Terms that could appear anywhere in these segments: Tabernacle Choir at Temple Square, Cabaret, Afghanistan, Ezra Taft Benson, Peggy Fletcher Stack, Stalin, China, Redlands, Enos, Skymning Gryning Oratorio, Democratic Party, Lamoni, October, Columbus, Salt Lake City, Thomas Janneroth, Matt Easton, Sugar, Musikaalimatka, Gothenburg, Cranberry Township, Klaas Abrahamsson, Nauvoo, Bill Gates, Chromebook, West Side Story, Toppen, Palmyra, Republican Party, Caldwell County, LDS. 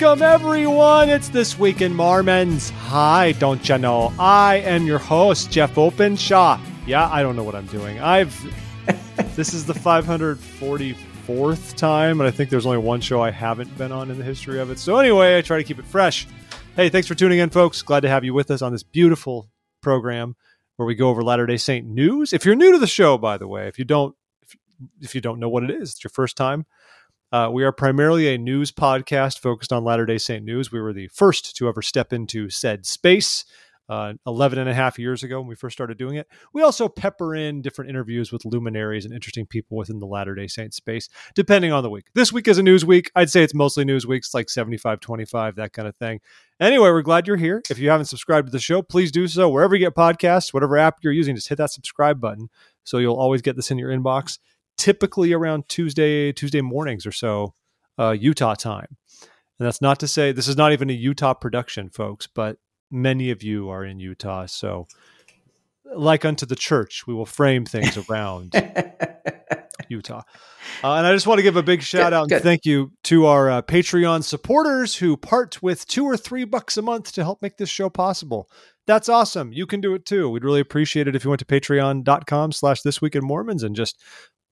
Welcome, everyone. It's This Week in Mormons. Hi, don't you know? I am your host, Jeff Openshaw. Yeah, I don't know what I'm doing. This is the 544th time, and I think there's only one show I haven't been on in the history of it. So anyway, I try to keep it fresh. Hey, thanks for tuning in, folks. Glad to have you with us on this beautiful program where we go over Latter-day Saint news. If you're new to the show, by the way, if you don't know what it is, it's your first time. We are primarily a news podcast focused on Latter-day Saint news. We were the first to ever step into said space 11 and a half years ago when we first started doing it. We also pepper in different interviews with luminaries and interesting people within the Latter-day Saint space, depending on the week. This week is a news week. I'd say it's mostly news weeks, like 75-25, that kind of thing. Anyway, we're glad you're here. If you haven't subscribed to the show, please do so. Wherever you get podcasts, whatever app you're using, just hit that subscribe button so you'll always get this in your inbox. Typically around Tuesday mornings or so, Utah time. And that's not to say this is not even a Utah production, folks, but many of you are in Utah. So like unto the church, we will frame things around Utah. And I just want to give a big shout out and thank you to our Patreon supporters who part with $2 or $3 a month to help make this show possible. That's awesome. You can do it too. We'd really appreciate it if you went to patreon.com/thisweekinmormons and just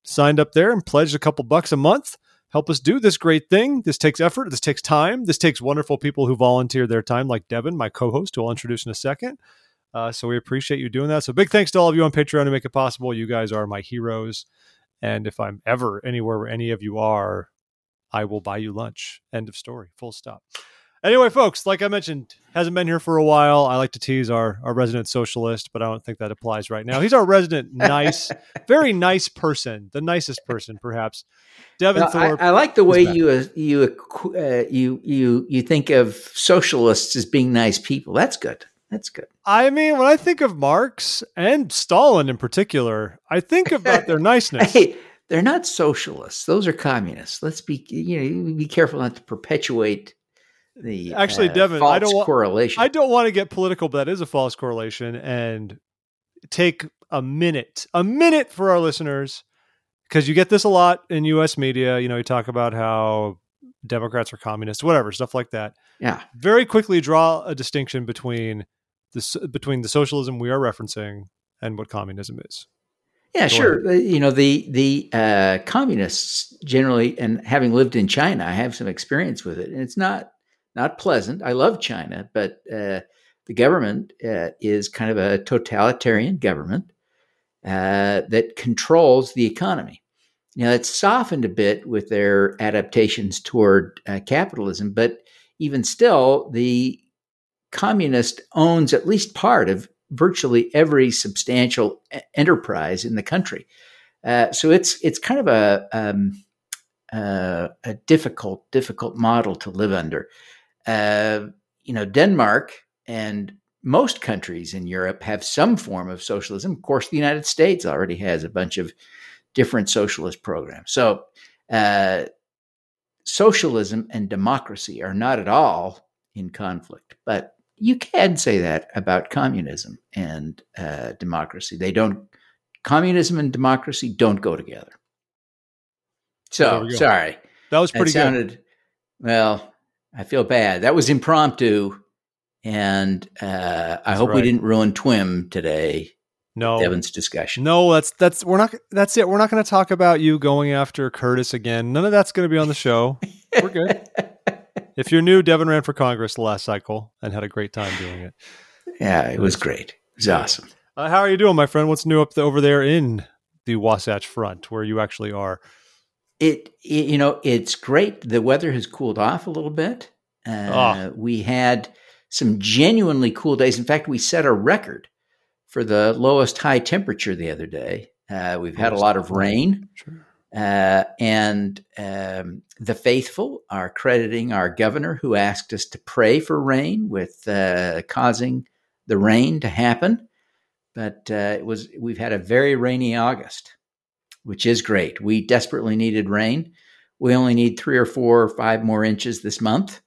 signed up there and pledged a couple bucks a month. Help us do this great thing. This takes effort. This takes time. This takes wonderful people who volunteer their time, like Devin, my co-host, who I'll introduce in a second. So we appreciate you doing that. So big thanks to all of you on Patreon who make it possible. You guys are my heroes. And if I'm ever anywhere where any of you are, I will buy you lunch. End of story. Full stop. Anyway, folks, like I mentioned, hasn't been here for a while. I like to tease our resident socialist, but I don't think that applies right now. He's our resident nice, very nice person, the nicest person, perhaps. Devin Thorpe. I like the way you think of socialists as being nice people. That's good. That's good. I mean, when I think of Marx and Stalin in particular, I think about their niceness. Hey, they're not socialists; those are communists. Let's be careful not to perpetuate. Devin, false correlation. I don't want to get political, but that is a false correlation. And take a minute for our listeners, because you get this a lot in U.S. media. You know, you talk about how Democrats are communists, whatever, stuff like that. Yeah. Very quickly draw a distinction between the socialism we are referencing and what communism is. Yeah, sure. You know, the communists generally, and having lived in China, I have some experience with it, and it's not pleasant. I love China, but the government is kind of a totalitarian government that controls the economy. Now, it's softened a bit with their adaptations toward capitalism, but even still, the communist owns at least part of virtually every substantial enterprise in the country. So it's kind of a difficult model to live under. Denmark and most countries in Europe have some form of socialism. Of course, the United States already has a bunch of different socialist programs. So socialism and democracy are not at all in conflict. But you can say that about communism and democracy. Communism and democracy don't go together. So, sorry. That was pretty good. Well, I feel bad. That was impromptu, and I hope we didn't ruin TWIM today. No, Devin's discussion. No, that's we're not. That's it. We're not going to talk about you going after Curtis again. None of that's going to be on the show. We're good. If you're new, Devin ran for Congress last cycle and had a great time doing it. Yeah, it was great. It was awesome. How are you doing, my friend? What's new over there in the Wasatch Front, where you actually are? It's great. The weather has cooled off a little bit. We had some genuinely cool days. In fact, we set a record for the lowest high temperature the other day. We've had a lot of rain. Sure. And the faithful are crediting our governor, who asked us to pray for rain, with causing the rain to happen. But we've had a very rainy August, which is great. We desperately needed rain. We only need 3 or 4 or 5 more inches this month.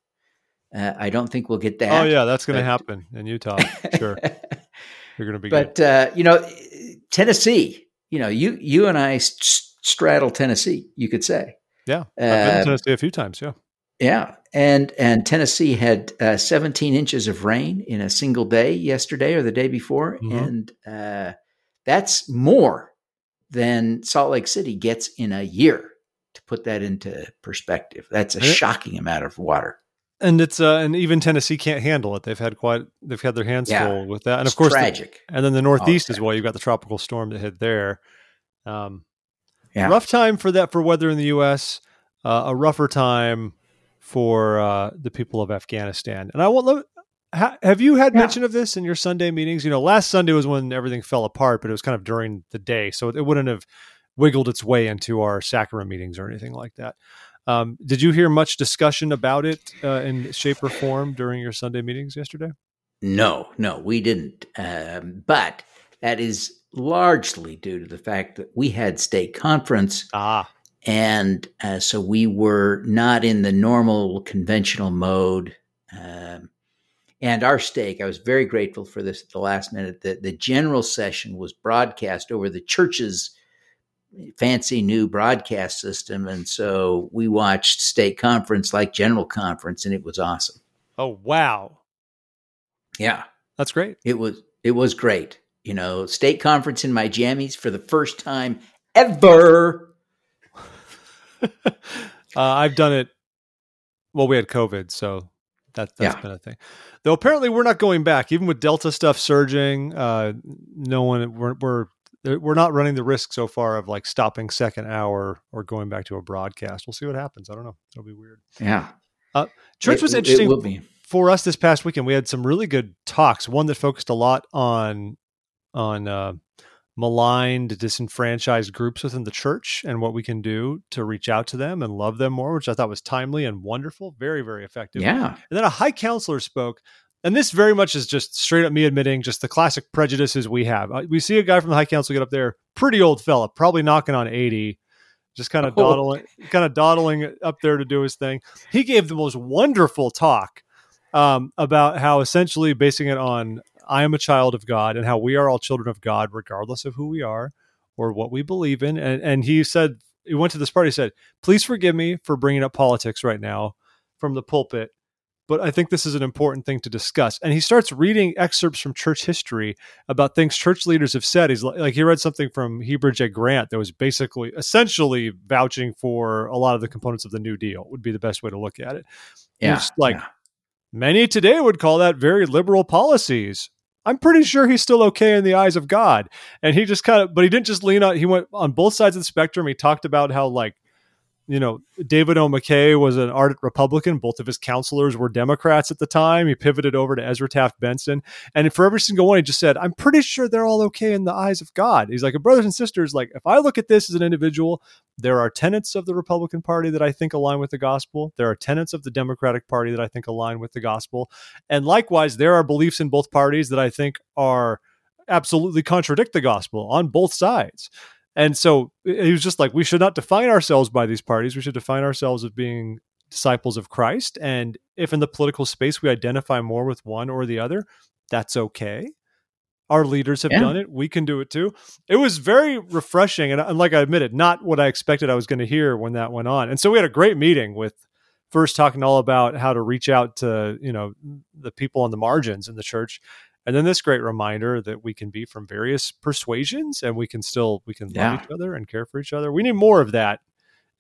I don't think we'll get that. Oh yeah, that's going to happen in Utah. Sure, you're going to be. But Tennessee. You and I straddle Tennessee. You could say. Yeah, I've been to Tennessee a few times. Yeah, Yeah. And Tennessee had 17 inches of rain in a single day yesterday or the day before. Mm-hmm. And that's more than Salt Lake City gets in a year. To put that into perspective, that's a shocking amount of water. And it's and even Tennessee can't handle it. They've had their hands full with that. And of course, tragic. And then the Northeast as well. You've got the tropical storm that hit there. Rough time for weather in the U.S. A rougher time for the people of Afghanistan. And I won't love. Have you had mention of this in your Sunday meetings? You know, last Sunday was when everything fell apart, but it was kind of during the day, so it wouldn't have wiggled its way into our Sakura meetings or anything like that. Did you hear much discussion about it in shape or form during your Sunday meetings yesterday? No, we didn't. But that is largely due to the fact that we had state conference. And so we were not in the normal conventional mode. And our stake, I was very grateful for this at the last minute, that the general session was broadcast over the church's fancy new broadcast system. And so we watched state conference like general conference, and it was awesome. Oh, wow. Yeah. That's great. It was great. You know, state conference in my jammies for the first time ever. I've done it. Well, we had COVID, so that's been a thing. Though apparently we're not going back, even with Delta stuff surging. We're not running the risk so far of like stopping second hour or going back to a broadcast. We'll see what happens. I don't know. It'll be weird. Yeah. Church was interesting for us this past weekend. We had some really good talks. One that focused a lot on maligned, disenfranchised groups within the church and what we can do to reach out to them and love them more, which I thought was timely and wonderful. Very, very effective. Yeah. And then a high counselor spoke. And this very much is just straight up me admitting just the classic prejudices we have. We see a guy from the High Council get up there, pretty old fella, probably knocking on 80, just kind of dawdling up there to do his thing. He gave the most wonderful talk about how essentially basing it on I am a child of God and how we are all children of God, regardless of who we are or what we believe in. And he said, he went to this party, said, "Please forgive me for bringing up politics right now from the pulpit, but I think this is an important thing to discuss." And he starts reading excerpts from church history about things church leaders have said. He's like, he read something from Heber J. Grant that was basically, essentially vouching for a lot of the components of the New Deal would be the best way to look at it. Yeah, many today would call that very liberal policies. I'm pretty sure he's still okay in the eyes of God. And he just but he didn't just lean on, he went on both sides of the spectrum. He talked about how David O. McKay was an ardent Republican. Both of his counselors were Democrats at the time. He pivoted over to Ezra Taft Benson. And for every single one, he just said, "I'm pretty sure they're all okay in the eyes of God." He's like, "Brothers and sisters, like if I look at this as an individual, there are tenets of the Republican Party that I think align with the gospel. There are tenets of the Democratic Party that I think align with the gospel. And likewise, there are beliefs in both parties that I think are absolutely contradict the gospel on both sides." And so he was just like, we should not define ourselves by these parties. We should define ourselves as being disciples of Christ. And if in the political space we identify more with one or the other, that's okay. Our leaders have done it. We can do it too. It was very refreshing. And like I admitted, not what I expected I was going to hear when that went on. And so we had a great meeting with first talking all about how to reach out to, the people on the margins in the church. And then this great reminder that we can be from various persuasions and we can love each other and care for each other. We need more of that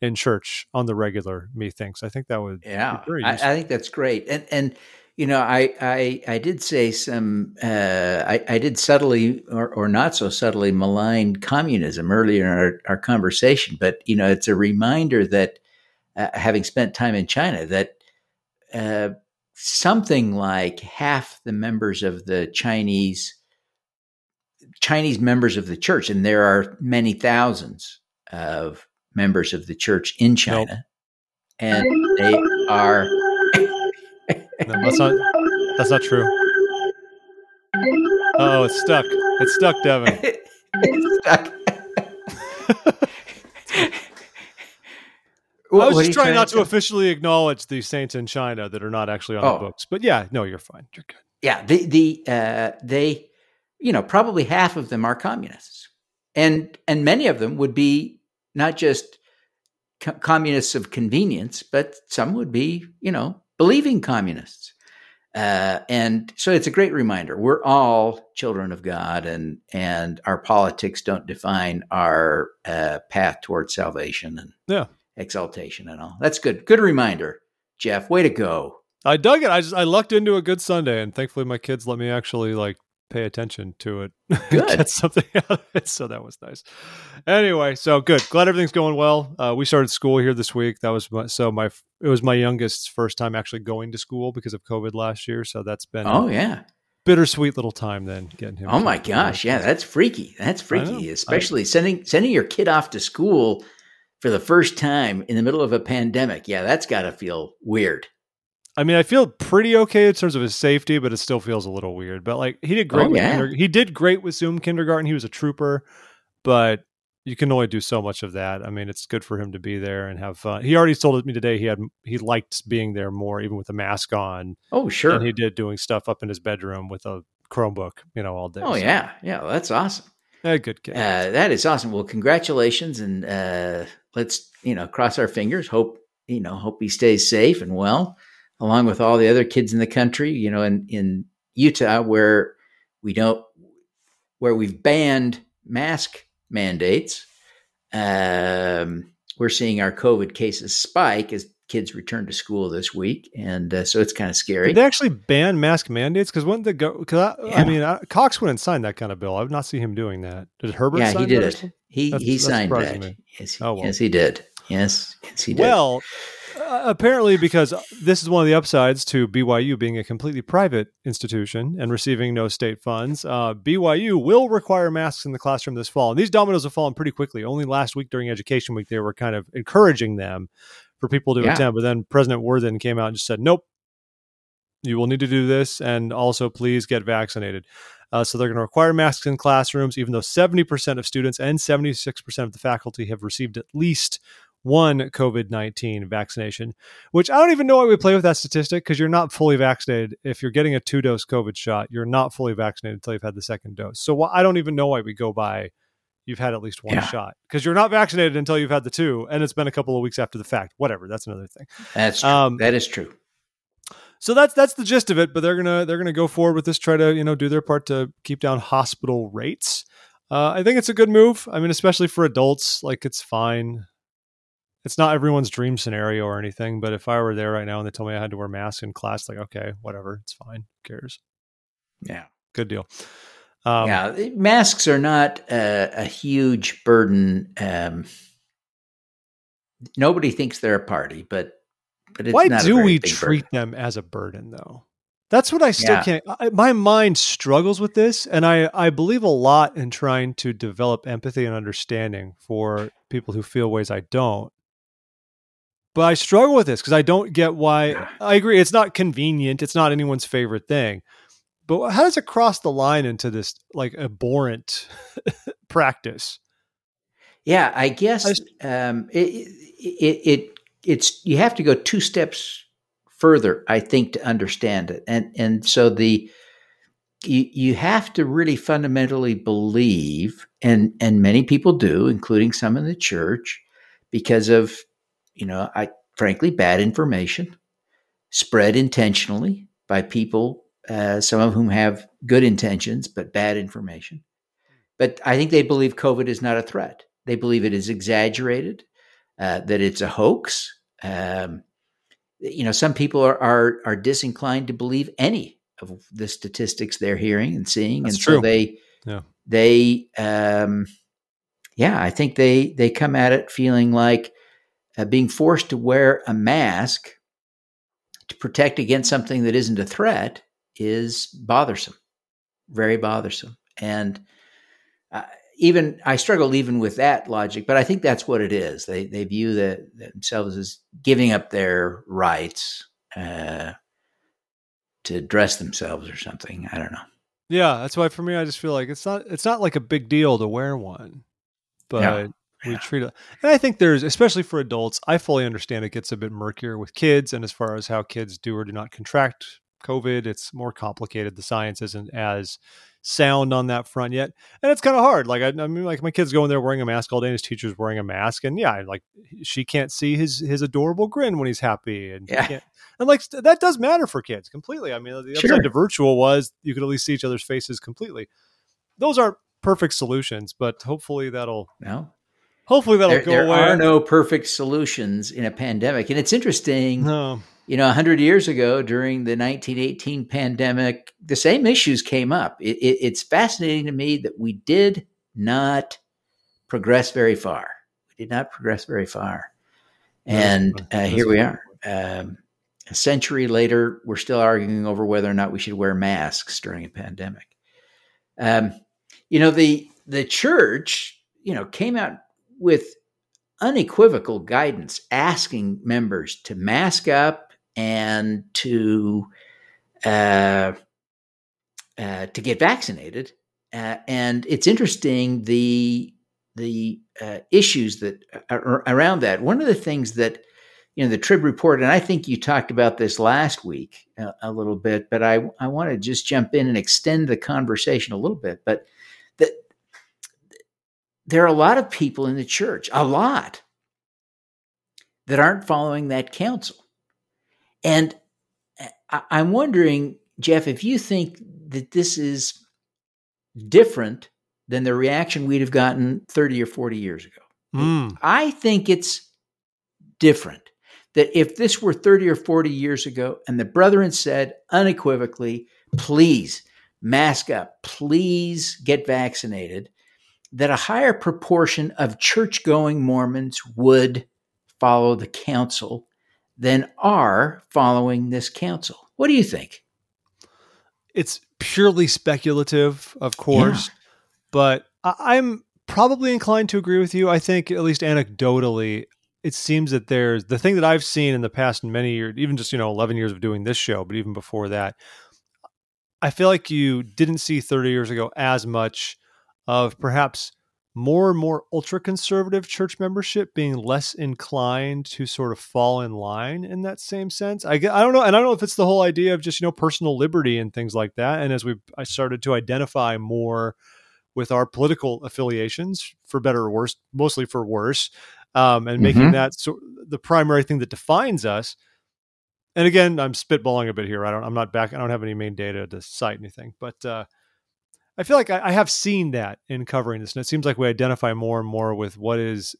in church on the regular, methinks. I think that would be very useful. I think that's great. And I did say some, I did subtly or not so subtly malign communism earlier in our conversation, but it's a reminder that having spent time in China that, something like half the members of the Chinese members of the church, and there are many thousands of members of the church in China, and they are. No, that's not true. Oh, it's stuck. It's stuck, Devin. It's stuck. Well, I was just trying not to officially acknowledge the saints in China that are not actually on the books, but you're fine. You're good. Yeah. They, probably half of them are communists and many of them would be not just communists of convenience, but some would be, you know, believing communists. And so it's a great reminder. We're all children of God, and our politics don't define our path towards salvation and exaltation and all. That's good. Good reminder, Jeff. Way to go. I dug it. I lucked into a good Sunday, and thankfully my kids let me actually like pay attention to it. Good. Get something out of it. So that was nice. Anyway, so good. Glad everything's going well. We started school here this week. That was it was my youngest's first time actually going to school because of COVID last year. So that's been bittersweet little time then getting him. Oh my gosh. Yeah, that's freaky. That's freaky. Especially sending your kid off to school for the first time in the middle of a pandemic. Yeah, that's gotta feel weird. I mean, I feel pretty okay in terms of his safety, but it still feels a little weird. But like, he did great. He did great with Zoom kindergarten. He was a trooper, but you can only do so much of that. I mean, it's good for him to be there and have fun. He already told me today he liked being there more, even with a mask on. Oh, sure. And he did doing stuff up in his bedroom with a Chromebook, you know, all day. Oh, so. Yeah, well, that's awesome. Good kid. That is awesome. Well, congratulations, and let's cross our fingers. Hope he stays safe and well, along with all the other kids in the country, in Utah, where we've banned mask mandates, we're seeing our COVID cases spike as kids return to school this week, and so it's kind of scary. Did they actually ban mask mandates? Because Cox wouldn't sign that kind of bill. I would not see him doing that. Did Herbert? Yeah, he did it. He signed that. Yes, he did. Yes, he did. Well. Apparently, because this is one of the upsides to BYU being a completely private institution and receiving no state funds, BYU will require masks in the classroom this fall. And these dominoes have fallen pretty quickly. Only last week during Education Week, they were kind of encouraging them for people to attend. But then President Worthen came out and just said, nope, you will need to do this. And also, please get vaccinated. So they're going to require masks in classrooms, even though 70% of students and 76% of the faculty have received at least one COVID-19 vaccination, which I don't even know why we play with that statistic, because you're not fully vaccinated. If you're getting a 2-dose COVID shot, you're not fully vaccinated until you've had the second dose. So I don't even know why we go by you've had at least one shot, because you're not vaccinated until you've had the two, and it's been a couple of weeks after the fact. Whatever, that's another thing. That's true. That is true. So that's the gist of it. But they're gonna go forward with this, try to do their part to keep down hospital rates. I think it's a good move. I mean, especially for adults, like it's fine. It's not everyone's dream scenario or anything, but if I were there right now and they told me I had to wear masks in class, like, okay, whatever, it's fine. Who cares? Yeah. Good deal. Masks are not a huge burden. Nobody thinks they're a party, but it's not a very big burden. Why do we treat them as a burden, though? That's what I still can't. My mind struggles with this, and I believe a lot in trying to develop empathy and understanding for people who feel ways I don't. But I struggle with this because I don't get why. I agree. It's not convenient. It's not anyone's favorite thing. But how does it cross the line into this like abhorrent practice? Yeah, I guess you have to go two steps further, I think, to understand it. And so you have to really fundamentally believe, and many people do, including some in the church, because of bad information spread intentionally by people, some of whom have good intentions, but bad information. But I think they believe COVID is not a threat. They believe it is exaggerated, that it's a hoax. Some people are disinclined to believe any of the statistics they're hearing and seeing. That's true. So I think they come at it feeling like, being forced to wear a mask to protect against something that isn't a threat is bothersome, very bothersome. And I struggled even with that logic, but I think that's what it is. They view themselves as giving up their rights to dress themselves or something. I don't know. Yeah, that's why for me, I just feel like it's not like a big deal to wear one, but. Yeah. We treat it. And I think there's, especially for adults, I fully understand it gets a bit murkier with kids and as far as how kids do or do not contract COVID. It's more complicated. The science isn't as sound on that front yet. And it's kind of hard. Like, I mean, like my kid's going there wearing a mask all day and his teacher's wearing a mask. And yeah, like she can't see his adorable grin when he's happy. And, yeah. And like, that does matter for kids completely. I mean, the upside to virtual was you could at least see each other's faces completely. Those aren't perfect solutions, but hopefully that'll go away. There are no perfect solutions in a pandemic. And it's interesting, you know, 100 years ago during the 1918 pandemic, the same issues came up. It's fascinating to me that we did not progress very far. And here we are. A century later, we're still arguing over whether or not we should wear masks during a pandemic. You know, the church, you know, came out with unequivocal guidance, asking members to mask up and to get vaccinated. And it's interesting, the issues that are around that. One of the things that, you know, the Trib report, and I think you talked about this last week a little bit, but I want to just jump in and extend the conversation a little bit. But there are a lot of people in the church, that aren't following that counsel. And I'm wondering, Jeff, if you think that this is different than the reaction we'd have gotten 30 or 40 years ago. I think it's different. That if this were 30 or 40 years ago and the brethren said unequivocally, please mask up, please get vaccinated, that a higher proportion of church-going Mormons would follow the counsel than are following this counsel. What do you think? It's purely speculative, of course, but I'm probably inclined to agree with you. I think, at least anecdotally, it seems that there's the thing that I've seen in the past many years, even just, you know, 11 years of doing this show, but even before that, I feel like you didn't see 30 years ago as much of perhaps more and more ultra-conservative church membership being less inclined to sort of fall in line in that same sense. I don't know. And I don't know if it's the whole idea of just, you know, personal liberty and things like that. And as I started to identify more with our political affiliations, for better or worse, mostly for worse, and making that the primary thing that defines us. And again, I'm spitballing a bit here. I don't have any main data to cite anything, but, I feel like I have seen that in covering this, and it seems like we identify more and more with what is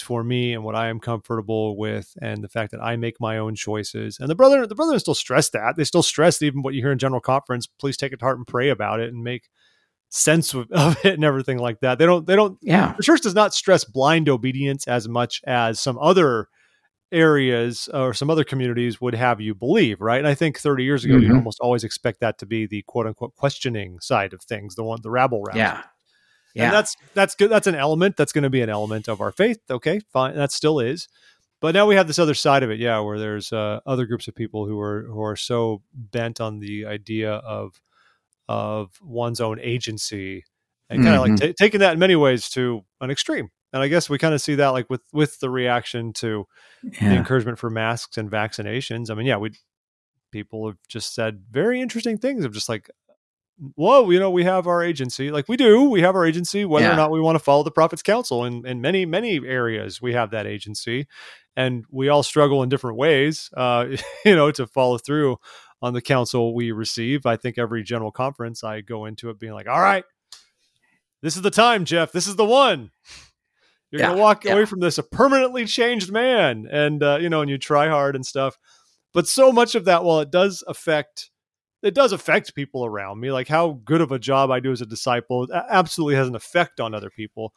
for me and what I am comfortable with, and the fact that I make my own choices. And the brethren still stress that. They still stress even what you hear in general conference. Please take it to heart and pray about it and make sense of it and everything like that. The church does not stress blind obedience as much as some other areas or some other communities would have you believe, right? And I think 30 years ago, you almost always expect that to be the quote unquote questioning side of things, the rabble rouse. Yeah. And that's good. That's an element. That's going to be an element of our faith. Okay, fine. That still is. But now we have this other side of it. Yeah. Where there's other groups of people who are so bent on the idea of one's own agency and kind of like taking that in many ways to an extreme. And I guess we kind of see that like with the reaction to the encouragement for masks and vaccinations. I mean, people have just said very interesting things of just like, whoa, you know, we have our agency. Like we have our agency, whether or not we want to follow the prophet's counsel. In many, many areas, we have that agency. And we all struggle in different ways, you know, to follow through on the counsel we receive. I think every general conference, I go into it being like, all right, this is the time, Jeff. This is the one. You're going to walk away from this a permanently changed man. And, you know, and you try hard and stuff. But so much of that, while it does affect people around me, like how good of a job I do as a disciple, it absolutely has an effect on other people,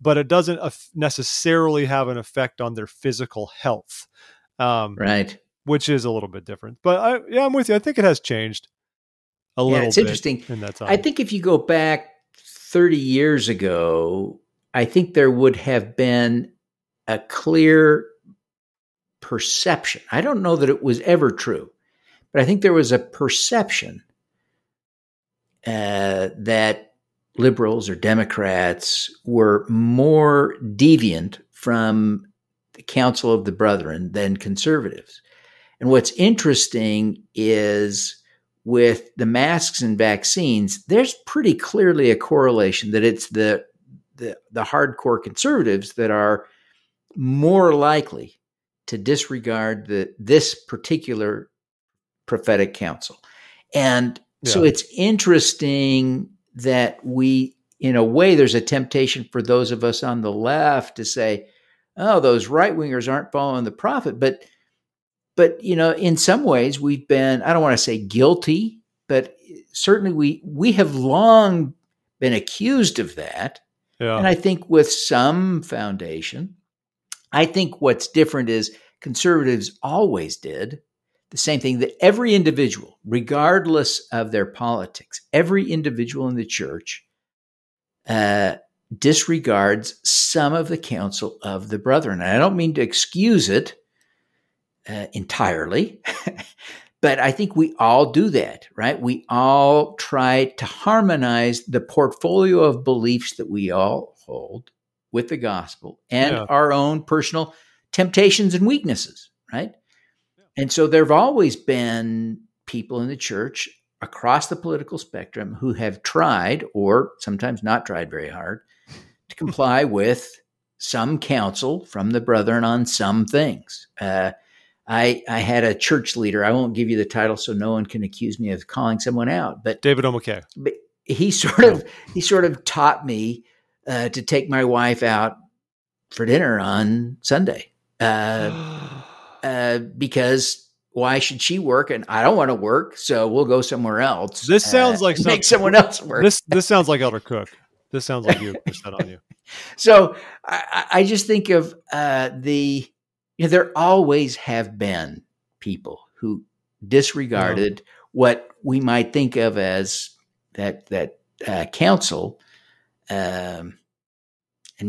but it doesn't necessarily have an effect on their physical health. Right. Which is a little bit different, but I'm with you. I think it has changed a little bit. It's interesting. In that time. I think if you go back 30 years ago, I think there would have been a clear perception. I don't know that it was ever true, but I think there was a perception that liberals or Democrats were more deviant from the counsel of the brethren than conservatives. And what's interesting is with the masks and vaccines, there's pretty clearly a correlation that it's the hardcore conservatives that are more likely to disregard this particular prophetic counsel. And so it's interesting that we, in a way, there's a temptation for those of us on the left to say, oh, those right-wingers aren't following the prophet. But you know, in some ways we've been, I don't want to say guilty, but certainly we have long been accused of that. Yeah. And I think with some foundation. I think what's different is conservatives always did the same thing that every individual, regardless of their politics, every individual in the church disregards some of the counsel of the brethren. And I don't mean to excuse it entirely, but I think we all do that, right? We all try to harmonize the portfolio of beliefs that we all hold with the gospel and our own personal temptations and weaknesses, right? And so there have always been people in the church across the political spectrum who have tried, or sometimes not tried very hard, to comply with some counsel from the brethren on some things. I had a church leader. I won't give you the title so no one can accuse me of calling someone out. But David O. McKay. But he sort of taught me to take my wife out for dinner on Sunday. Because why should she work? And I don't want to work, so we'll go somewhere else. This sounds like make someone else work. This sounds like Elder Cook. This sounds like you pushed that on you. So I just think of there always have been people who disregarded what we might think of as that counsel. And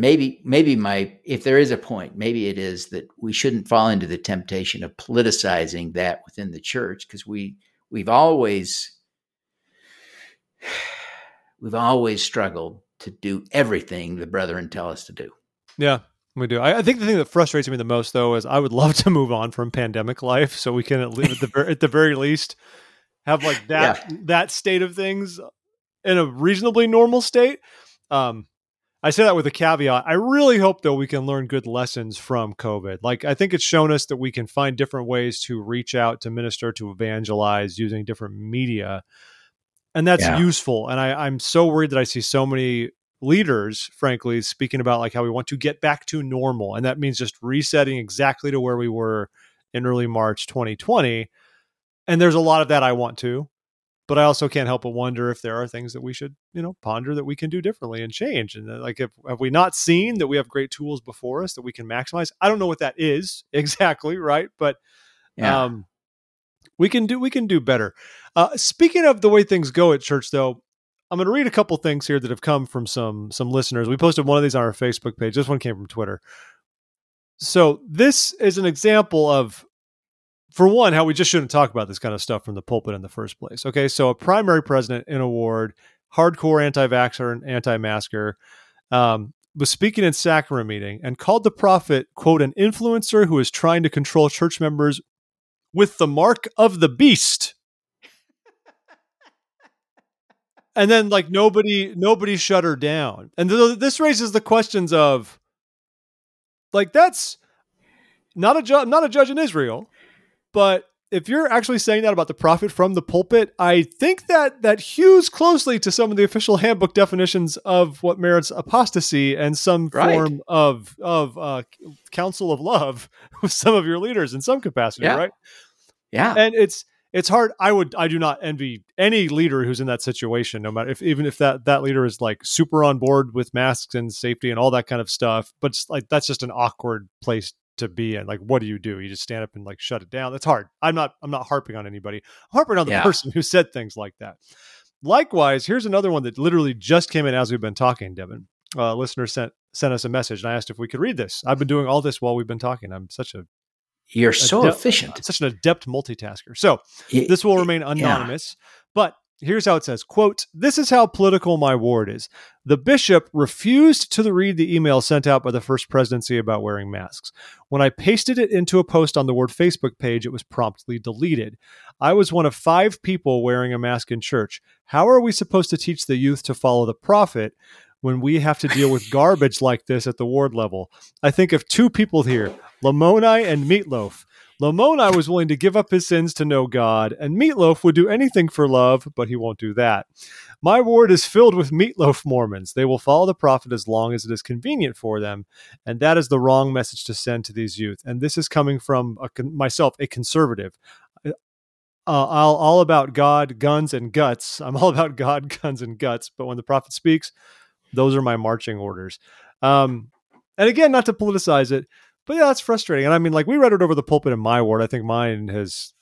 maybe if there is a point, maybe it is that we shouldn't fall into the temptation of politicizing that within the church, because we've always struggled to do everything the brethren tell us to do. Yeah, we do. I think the thing that frustrates me the most, though, is I would love to move on from pandemic life so we can at the very least have like that state of things in a reasonably normal state. I say that with a caveat. I really hope, though, we can learn good lessons from COVID. Like, I think it's shown us that we can find different ways to reach out, to minister, to evangelize using different media. And that's useful. And I'm so worried that I see so many leaders, frankly, speaking about like how we want to get back to normal. And that means just resetting exactly to where we were in early March 2020. And there's a lot of that I want to. But I also can't help but wonder if there are things that we should, ponder that we can do differently and change. And like, have we not seen that we have great tools before us that we can maximize? I don't know what that is exactly, right? But we can do better. Speaking of the way things go at church, though, I'm going to read a couple things here that have come from some listeners. We posted one of these on our Facebook page. This one came from Twitter. So this is an example of, for one, how we just shouldn't talk about this kind of stuff from the pulpit in the first place. Okay, so a primary president in a ward, hardcore anti-vaxxer and anti-masker, was speaking in sacrament meeting and called the prophet, quote, an influencer who is trying to control church members with the mark of the beast. And then, like, nobody shut her down. And this raises the questions of, like, that's not a judge in Israel. But if you're actually saying that about the prophet from the pulpit, I think that hews closely to some of the official handbook definitions of what merits apostasy and some form of counsel of love with some of your leaders in some capacity, right? Yeah, and it's hard. I do not envy any leader who's in that situation, no matter if that leader is like super on board with masks and safety and all that kind of stuff. But it's like that's just an awkward place to be in. Like, what do? You just stand up and like shut it down. That's hard. I'm not harping on anybody. I'm harping on the person who said things like that. Likewise, here's another one that literally just came in as we've been talking, Devin. A listener sent us a message and I asked if we could read this. I've been doing all this while we've been talking. I'm such a... You're so efficient. Such an adept multitasker. So this will remain anonymous, but Here's how it says, quote, "This is how political my ward is. The bishop refused to read the email sent out by the First Presidency about wearing masks. When I pasted it into a post on the ward Facebook page, it was promptly deleted. I was one of 5 people wearing a mask in church. How are we supposed to teach the youth to follow the prophet when we have to deal with garbage like this at the ward level? I think of 2 people here, Lamoni and Meatloaf. Lamoni was willing to give up his sins to know God, and Meatloaf would do anything for love, but he won't do that. My ward is filled with Meatloaf Mormons. They will follow the prophet as long as it is convenient for them, and that is the wrong message to send to these youth. And this is coming from myself, a conservative. I'm all about God, guns, and guts. I'm all about God, guns, and guts, but when the prophet speaks, those are my marching orders." And again, not to politicize it, but yeah, that's frustrating. And I mean, like, we read it over the pulpit in my ward. I think mine has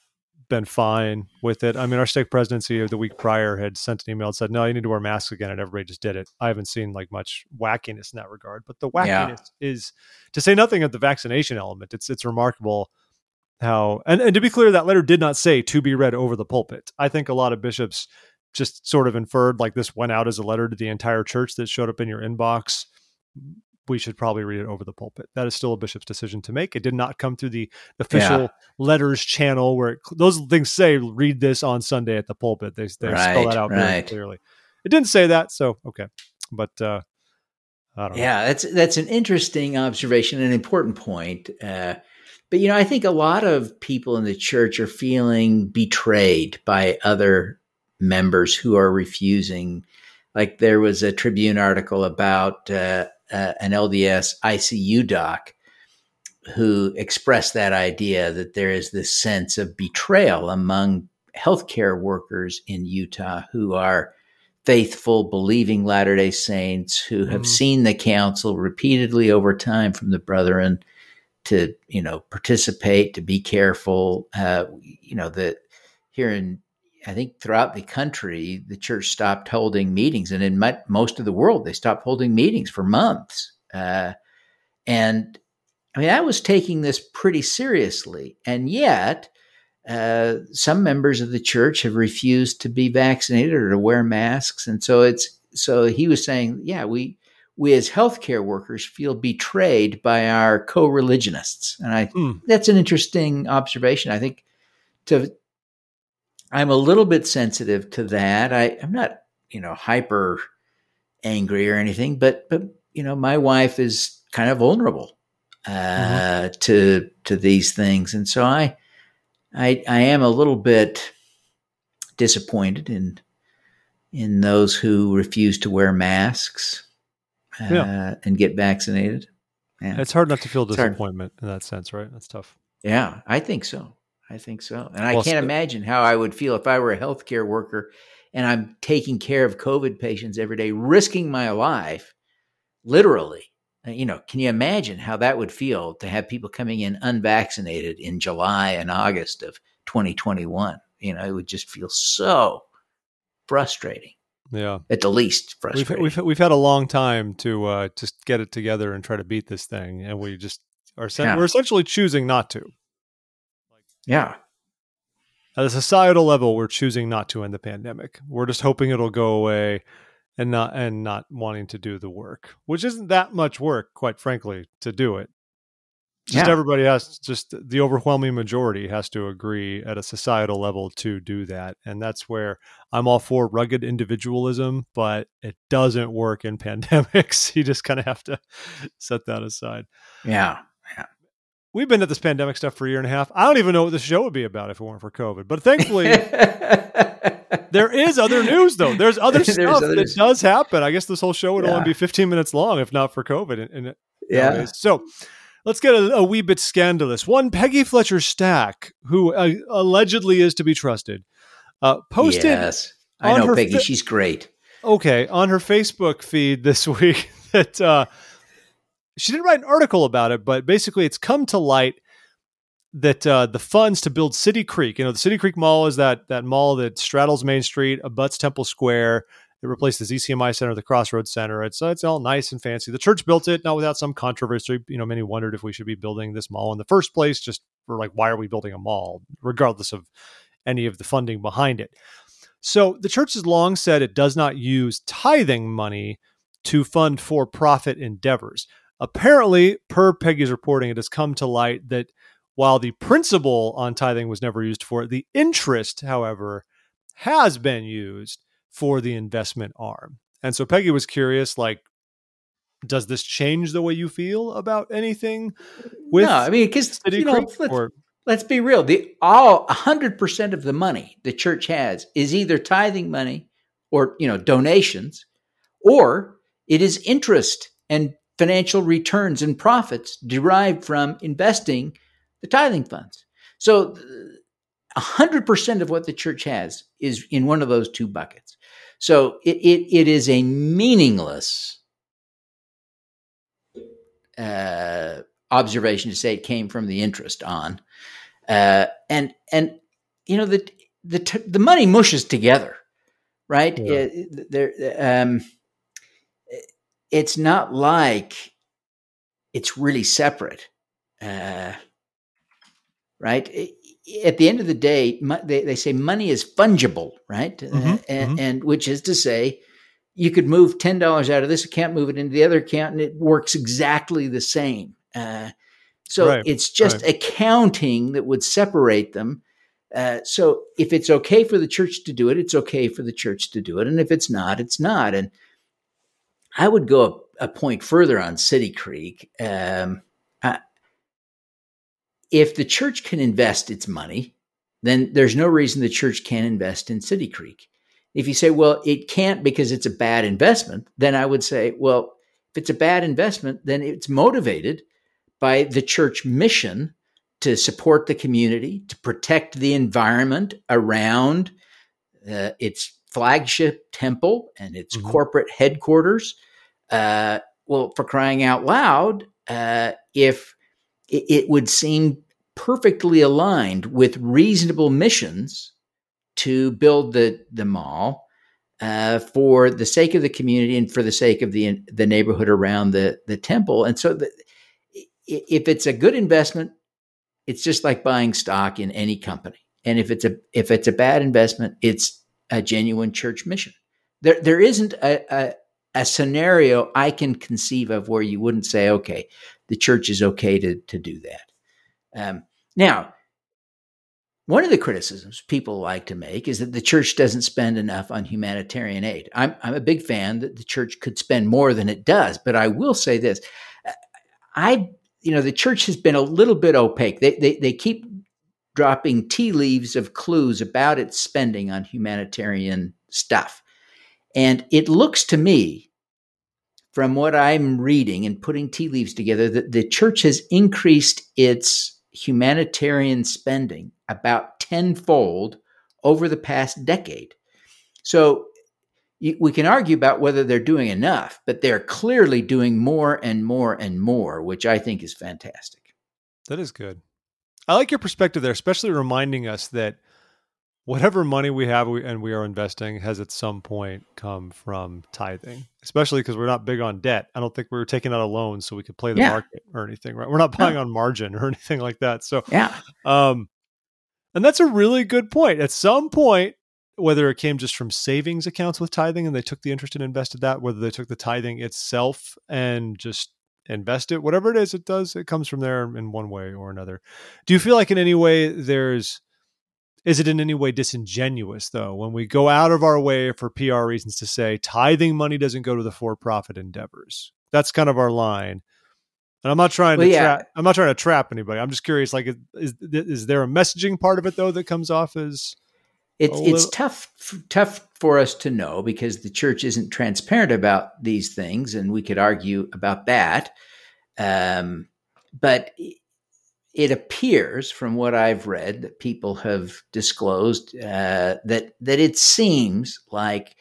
been fine with it. I mean, our stake presidency of the week prior had sent an email and said, no, you need to wear masks again. And everybody just did it. I haven't seen like much wackiness in that regard, but the wackiness is, to say nothing of the vaccination element. It's remarkable how, and to be clear, that letter did not say to be read over the pulpit. I think a lot of bishops just sort of inferred like this went out as a letter to the entire church that showed up in your inbox. We should probably read it over the pulpit. That is still a bishop's decision to make. It did not come through the official letters channel where those things say, read this on Sunday at the pulpit. They spell that out very clearly. It didn't say that. So, okay. But I don't know. Yeah, that's an interesting observation, an important point. But, you know, I think a lot of people in the church are feeling betrayed by other members who are refusing. Like there was a Tribune article about an LDS ICU doc who expressed that idea that there is this sense of betrayal among healthcare workers in Utah who are faithful, believing Latter-day Saints who have seen the council repeatedly over time from the brethren to, you know, participate, to be careful. You know, that here in, I think throughout the country, the church stopped holding meetings, and in most of the world, they stopped holding meetings for months. And I mean, I was taking this pretty seriously, and yet some members of the church have refused to be vaccinated or to wear masks. And so so he was saying, yeah, we as healthcare workers feel betrayed by our co-religionists, and that's an interesting observation. I think I'm a little bit sensitive to that. I'm not, you know, hyper angry or anything, but you know, my wife is kind of vulnerable to these things, and so I am a little bit disappointed in those who refuse to wear masks and get vaccinated. Yeah. It's hard not to feel disappointment in that sense, right? That's tough. Yeah, I think so. And I can't imagine how I would feel if I were a healthcare worker and I'm taking care of COVID patients every day, risking my life, literally. You know, can you imagine how that would feel to have people coming in unvaccinated in July and August of 2021? You know, it would just feel so frustrating. Yeah, at the least frustrating. We've had a long time to just get it together and try to beat this thing, and we just are we're essentially choosing not to. Yeah. At a societal level, we're choosing not to end the pandemic. We're just hoping it'll go away and not wanting to do the work, which isn't that much work, quite frankly, to do it. Just everybody has, just the overwhelming majority has to agree at a societal level to do that. And that's where I'm all for rugged individualism, but it doesn't work in pandemics. You just kind of have to set that aside. Yeah. We've been at this pandemic stuff for a year and a half. I don't even know what this show would be about if it weren't for COVID. But thankfully, there is other news, though. There's other stuff that does happen. I guess this whole show would only be 15 minutes long if not for COVID. Nowadays. So let's get a wee bit scandalous. One, Peggy Fletcher Stack, who allegedly is to be trusted, posted. Yes, I know Peggy. She's great. Okay. On her Facebook feed this week that... she didn't write an article about it, but basically it's come to light that the funds to build City Creek, you know, the City Creek Mall is that mall that straddles Main Street, abuts Temple Square. It replaced the ZCMI Center, the Crossroads Center. It's all nice and fancy. The church built it, not without some controversy. You know, many wondered if we should be building this mall in the first place, just for like, why are we building a mall, regardless of any of the funding behind it? So the church has long said it does not use tithing money to fund for-profit endeavors. Apparently, per Peggy's reporting, it has come to light that while the principle on tithing was never used for it, the interest, however, has been used for the investment arm. And so Peggy was curious, like, does this change the way you feel about anything? With no, I mean, because, you know, let's be real. All 100% of the money the church has is either tithing money or, you know, donations, or it is interest and financial returns and profits derived from investing the tithing funds. So 100% of what the church has is in one of those two buckets. So it is a meaningless observation to say it came from the interest on. And you know, the money mushes together, right? Yeah. It's not like it's really separate, right? At the end of the day, they say money is fungible, right? Mm-hmm, and which is to say, you could move $10 out of this account, move it into the other account, and it works exactly the same. It's just accounting that would separate them. So if it's okay for the church to do it, it's okay for the church to do it. And if it's not, it's not. And I would go a point further on City Creek. If the church can invest its money, then there's no reason the church can't invest in City Creek. If you say, well, it can't because it's a bad investment, then I would say, well, if it's a bad investment, then it's motivated by the church mission to support the community, to protect the environment around its flagship temple and its corporate headquarters. Well, for crying out loud, if it would seem perfectly aligned with reasonable missions to build the mall for the sake of the community and for the sake of the neighborhood around the temple. And so if it's a good investment, it's just like buying stock in any company. And if it's a bad investment, it's a genuine church mission. There isn't a scenario I can conceive of where you wouldn't say, okay, the church is okay to do that. Now, one of the criticisms people like to make is that the church doesn't spend enough on humanitarian aid. I'm a big fan that the church could spend more than it does, but I will say this. The church has been a little bit opaque. They keep dropping tea leaves of clues about its spending on humanitarian stuff. And it looks to me, from what I'm reading and putting tea leaves together, that the church has increased its humanitarian spending about tenfold over the past decade. So we can argue about whether they're doing enough, but they're clearly doing more and more and more, which I think is fantastic. That is good. I like your perspective there, especially reminding us that whatever money we have and we are investing has at some point come from tithing, especially because we're not big on debt. I don't think we were taking out a loan so we could play the market or anything, right? We're not buying on margin or anything like that. So, and that's a really good point. At some point, whether it came just from savings accounts with tithing and they took the interest and invested that, whether they took the tithing itself and just invest it, whatever it is, it comes from there in one way or another. Do you feel like in any way is it in any way disingenuous, though, when we go out of our way for PR reasons to say tithing money doesn't go to the for-profit endeavors? That's kind of our line. And I'm not trying I'm not trying to trap anybody. I'm just curious, like, is there a messaging part of it, though, that comes off as... It's tough for us to know because the church isn't transparent about these things, and we could argue about that. But it appears from what I've read that people have disclosed that it seems like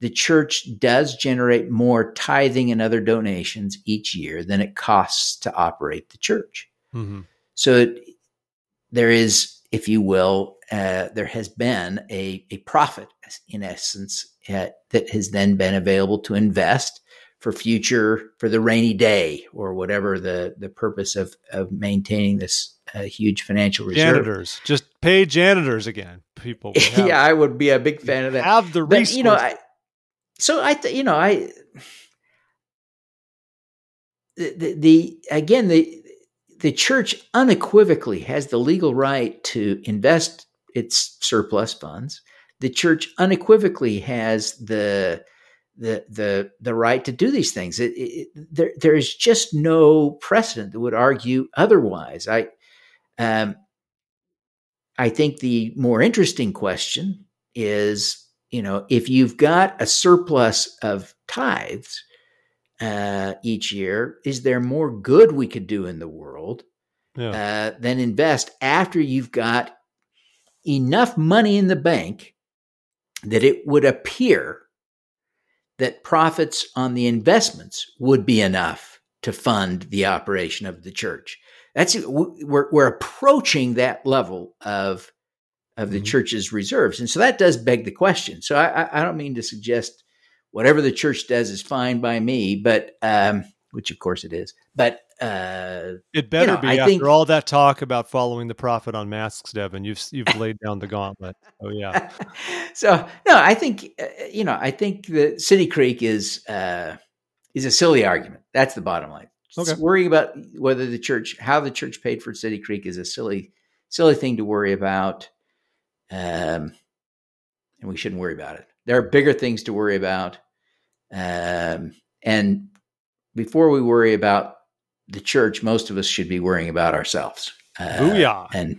the church does generate more tithing and other donations each year than it costs to operate the church. Mm-hmm. So there is, if you will, there has been a profit in essence that has then been available to invest for future, for the rainy day, or whatever the purpose of maintaining this huge financial reserve. Janitors, just pay janitors again, people. Yeah, I would be a big fan of that. Have the resources, but, you know. The church unequivocally has the legal right to invest its surplus funds. The church unequivocally has the right to do these things. There is just no precedent that would argue otherwise. I think the more interesting question is, you know, if you've got a surplus of tithes each year, is there more good we could do in the world than invest after you've got enough money in the bank that it would appear that profits on the investments would be enough to fund the operation of the church? We're approaching that level of the church's reserves. And so that does beg the question. So I don't mean to suggest whatever the church does is fine by me, but which of course it is, but it better be after all that talk about following the prophet on masks, Devin, you've laid down the gauntlet. Oh yeah. So no, I think the City Creek is a silly argument. That's the bottom line. Just worrying about whether how the church paid for City Creek is a silly thing to worry about. And we shouldn't worry about it. There are bigger things to worry about. And before we worry about the church, most of us should be worrying about ourselves. Booyah.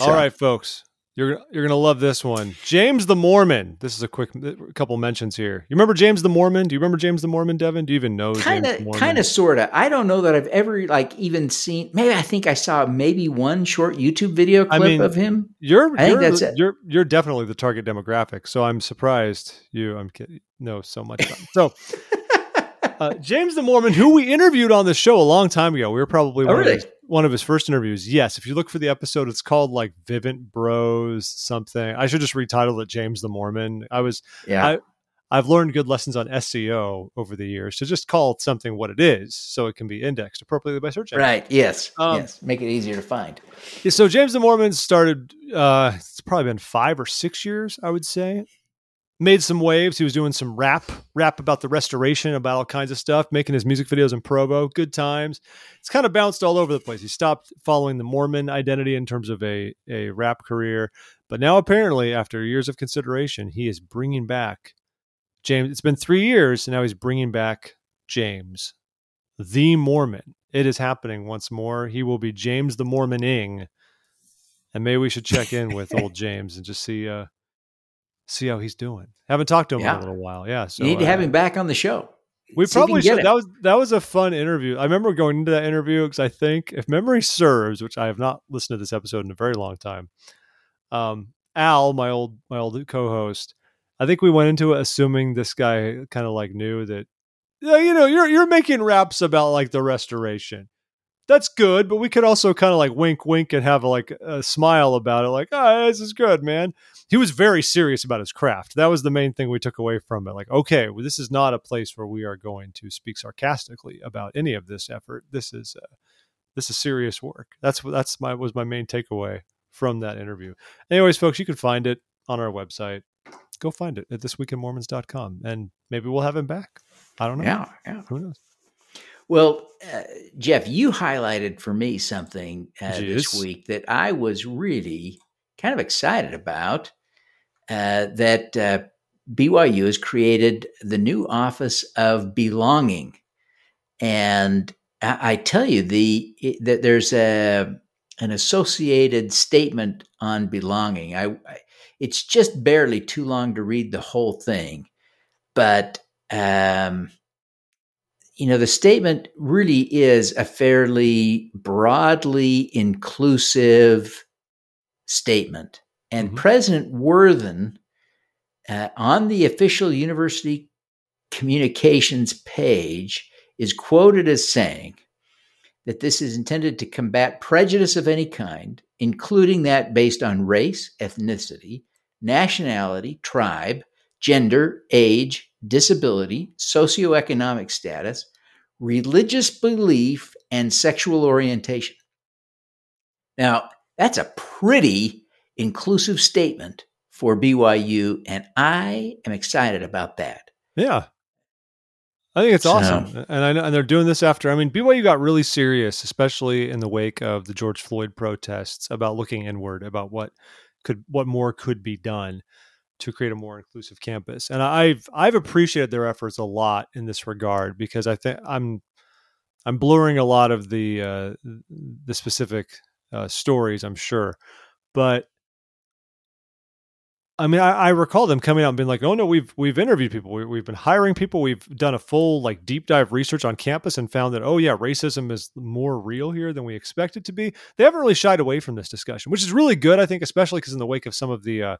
All right, folks, you're going to love this one. James the Mormon. This is a couple mentions here. You remember James the Mormon? Do you remember James the Mormon, Devin? Do you even know James the Mormon? Kind of, sort of. I don't know that I've ever even seen. Maybe I think I saw one short YouTube video clip of him. You're definitely the target demographic. So I'm surprised I'm kidding. Know so much about him. So James the Mormon, who we interviewed on the show a long time ago. We were probably one of his first interviews. Yes. If you look for the episode, it's called like Vivint Bros something. I should just retitle it James the Mormon. I've learned good lessons on SEO over the years to just call something what it is so it can be indexed appropriately by search engines. Right. Yes. Yes. Make it easier to find. Yeah, so James the Mormon started, it's probably been 5 or 6 years, I would say. Made some waves. He was doing some rap about the restoration, about all kinds of stuff, making his music videos in Provo. Good times. It's kind of bounced all over the place. He stopped following the Mormon identity in terms of a rap career. But now apparently, after years of consideration, he is bringing back James. It's been 3 years, and now he's bringing back James the Mormon. It is happening once more. He will be James the Mormoning. And maybe we should check in with old James and just see how he's doing. Haven't talked to him in a little while. Yeah. So you need to have him back on the show. We probably should. That was a fun interview. I remember going into that interview because I think, if memory serves, which I have not listened to this episode in a very long time, Al, my old co-host, I think we went into it assuming this guy kind of like knew that, you know, you're making raps about like the restoration. That's good, but we could also kind of like wink, wink and have a smile about it. Like, oh, this is good, man. He was very serious about his craft. That was the main thing we took away from it. Like, okay, well, this is not a place where we are going to speak sarcastically about any of this effort. This is serious work. That was my main takeaway from that interview. Anyways, folks, you can find it on our website. Go find it at thisweekinmormons.com, and maybe we'll have him back. I don't know. Yeah. Who knows? Well, Jeff, you highlighted for me something this week that I was really kind of excited about, that BYU has created the new Office of Belonging. And I tell you, that there's an associated statement on belonging. It's just barely too long to read the whole thing, but you know, the statement really is a fairly broadly inclusive statement. And President Worthen, on the official university communications page, is quoted as saying that this is intended to combat prejudice of any kind, including that based on race, ethnicity, nationality, tribe, gender, age, disability, socioeconomic status, religious belief, and sexual orientation. Now, that's a pretty inclusive statement for BYU, and I am excited about that. Yeah. I think it's awesome. And I know, and they're doing this after. I mean, BYU got really serious, especially in the wake of the George Floyd protests, about looking inward, about what more could be done to create a more inclusive campus. And I've appreciated their efforts a lot in this regard, because I think I'm blurring a lot of the specific stories, I'm sure. But I mean, I recall them coming out and being like, "Oh no, we've interviewed people, we've been hiring people, we've done a full deep dive research on campus and found that, oh yeah, racism is more real here than we expect it to be." They haven't really shied away from this discussion, which is really good, I think, especially because in the wake of some of the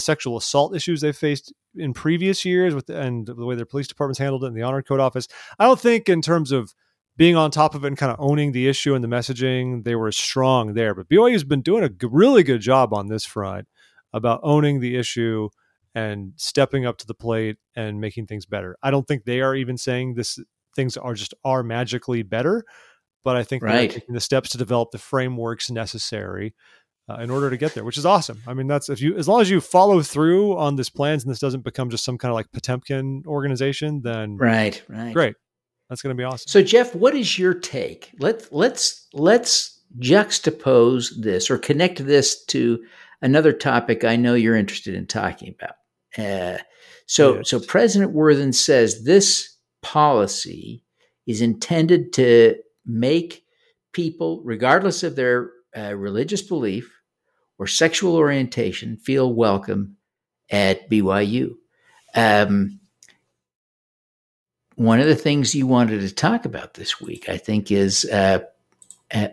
sexual assault issues they faced in previous years, and the way their police departments handled it, and the Honor Code Office, I don't think in terms of being on top of it and kind of owning the issue and the messaging, they were strong there. But BYU has been doing a really good job on this front, about owning the issue and stepping up to the plate and making things better. I don't think they are even saying this, things are magically better, but I think Right. They're taking the steps to develop the frameworks necessary in order to get there, which is awesome. I mean, that's as long as you follow through on this plans and this doesn't become just some kind of Potemkin organization, then right. Great. That's going to be awesome. So Jeff, what is your take? Let's juxtapose this or connect this to another topic I know you're interested in talking about. So President Worthen says this policy is intended to make people, regardless of their religious belief or sexual orientation, feel welcome at BYU. One of the things you wanted to talk about this week, I think, is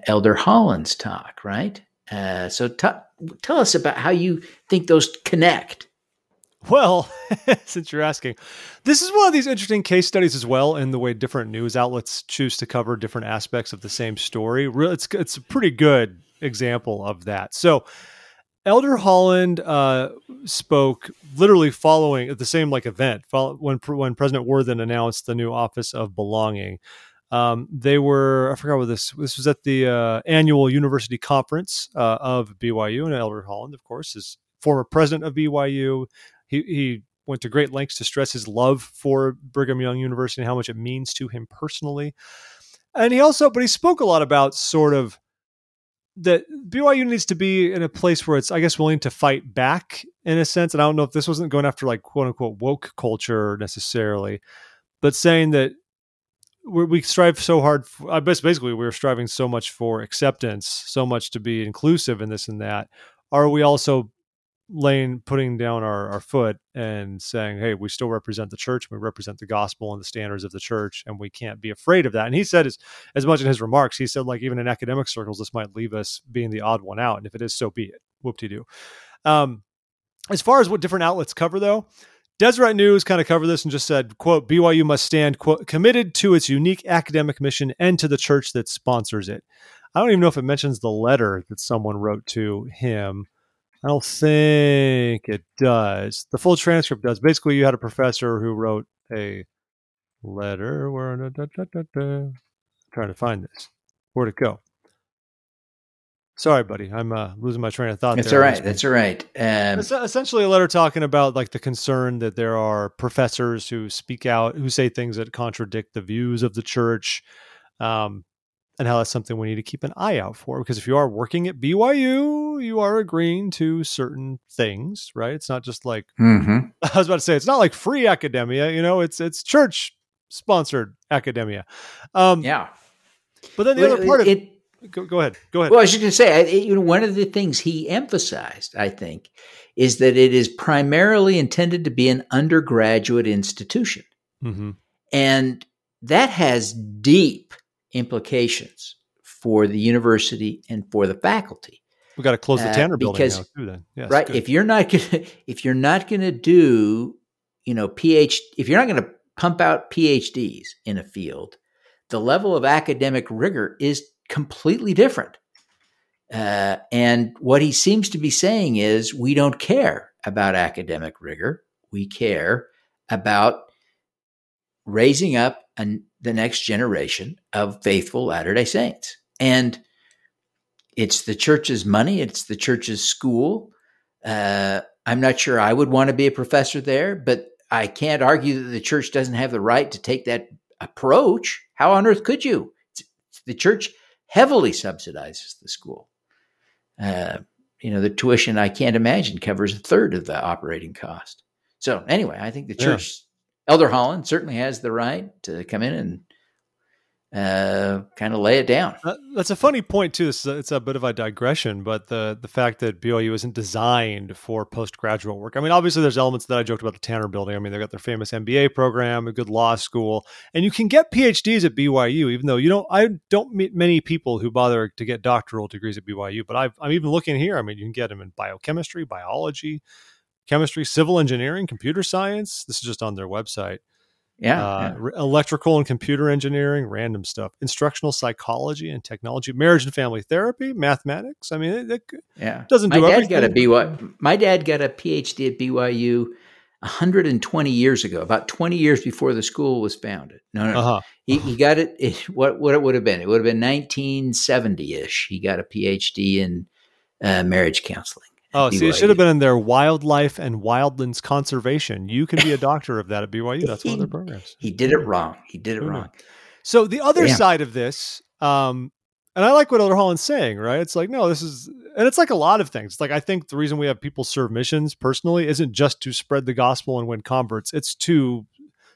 Elder Holland's talk, right? Tell us about how you think those connect. Well, since you're asking, this is one of these interesting case studies as well in the way different news outlets choose to cover different aspects of the same story. It's a pretty good example of that. So Elder Holland spoke literally following at the same event when President Worthen announced the new Office of Belonging. This was at the annual university conference of BYU, and Elder Holland, of course, is former president of BYU. He went to great lengths to stress his love for Brigham Young University and how much it means to him personally. And he spoke a lot about sort of that BYU needs to be in a place where it's, I guess, willing to fight back in a sense. And I don't know if this wasn't going after quote unquote woke culture necessarily, but saying that we strive so hard. Basically, we're striving so much for acceptance, so much to be inclusive in this and that. Are we also putting down our foot and saying, hey, we still represent the church. We represent the gospel and the standards of the church, and we can't be afraid of that. And he said as much in his remarks. He said, even in academic circles, this might leave us being the odd one out. And if it is, so be it. Whoop-de-doo. As far as what different outlets cover, though, Deseret News kind of covered this and just said, quote, BYU must stand, quote, committed to its unique academic mission and to the church that sponsors it. I don't even know if it mentions the letter that someone wrote to him. I don't think it does. The full transcript does. Basically, you had a professor who wrote a letter. I'm trying to find this. Where'd it go? Sorry, buddy. I'm losing my train of thought. That's all right. That's all right. It's essentially a letter talking about the concern that there are professors who speak out, who say things that contradict the views of the church, and how that's something we need to keep an eye out for. Because if you are working at BYU, you are agreeing to certain things, right? It's not just I was about to say, it's not like free academia, it's church-sponsored academia. Yeah. But then the other part of it. Go ahead. Well, I was just going to say, one of the things he emphasized, I think, is that it is primarily intended to be an undergraduate institution. Mm-hmm. And that has deep implications for the university and for the faculty. We've got to close the Tanner building now, too, then. Yes, right. Good. If you're not going to pump out PhDs in a field, the level of academic rigor is completely different. And what he seems to be saying is we don't care about academic rigor. We care about raising up the next generation of faithful Latter-day Saints. And it's the church's money. It's the church's school. I'm not sure I would want to be a professor there, but I can't argue that the church doesn't have the right to take that approach. How on earth could you? The church heavily subsidizes the school. The tuition, I can't imagine, covers a third of the operating cost. So anyway, I think the church, Elder Holland certainly has the right to come in and kind of lay it down. That's a funny point too. It's a bit of a digression, but the fact that BYU isn't designed for postgraduate work. I mean, obviously there's elements that I joked about the Tanner building. I mean, they've got their famous MBA program, a good law school, and you can get PhDs at BYU, even though I don't meet many people who bother to get doctoral degrees at BYU, but I'm even looking here. I mean, you can get them in biochemistry, biology, chemistry, civil engineering, computer science. This is just on their website. Electrical and computer engineering, random stuff, instructional psychology and technology, marriage and family therapy, mathematics. I mean, it doesn't do everything. My dad got a PhD at BYU 120 years ago, about 20 years before the school was founded. He got it. What it would have been? It would have been 1970-ish. He got a PhD in marriage counseling. Oh, so it should have been in their wildlife and wildlands conservation. You can be a doctor of that at BYU. That's one of their programs. He did it wrong. So the other side of this, and I like what Elder Holland's saying, right? It's like, no, this is, and it's like a lot of things. It's like, I think the reason we have people serve missions personally isn't just to spread the gospel and win converts. It's to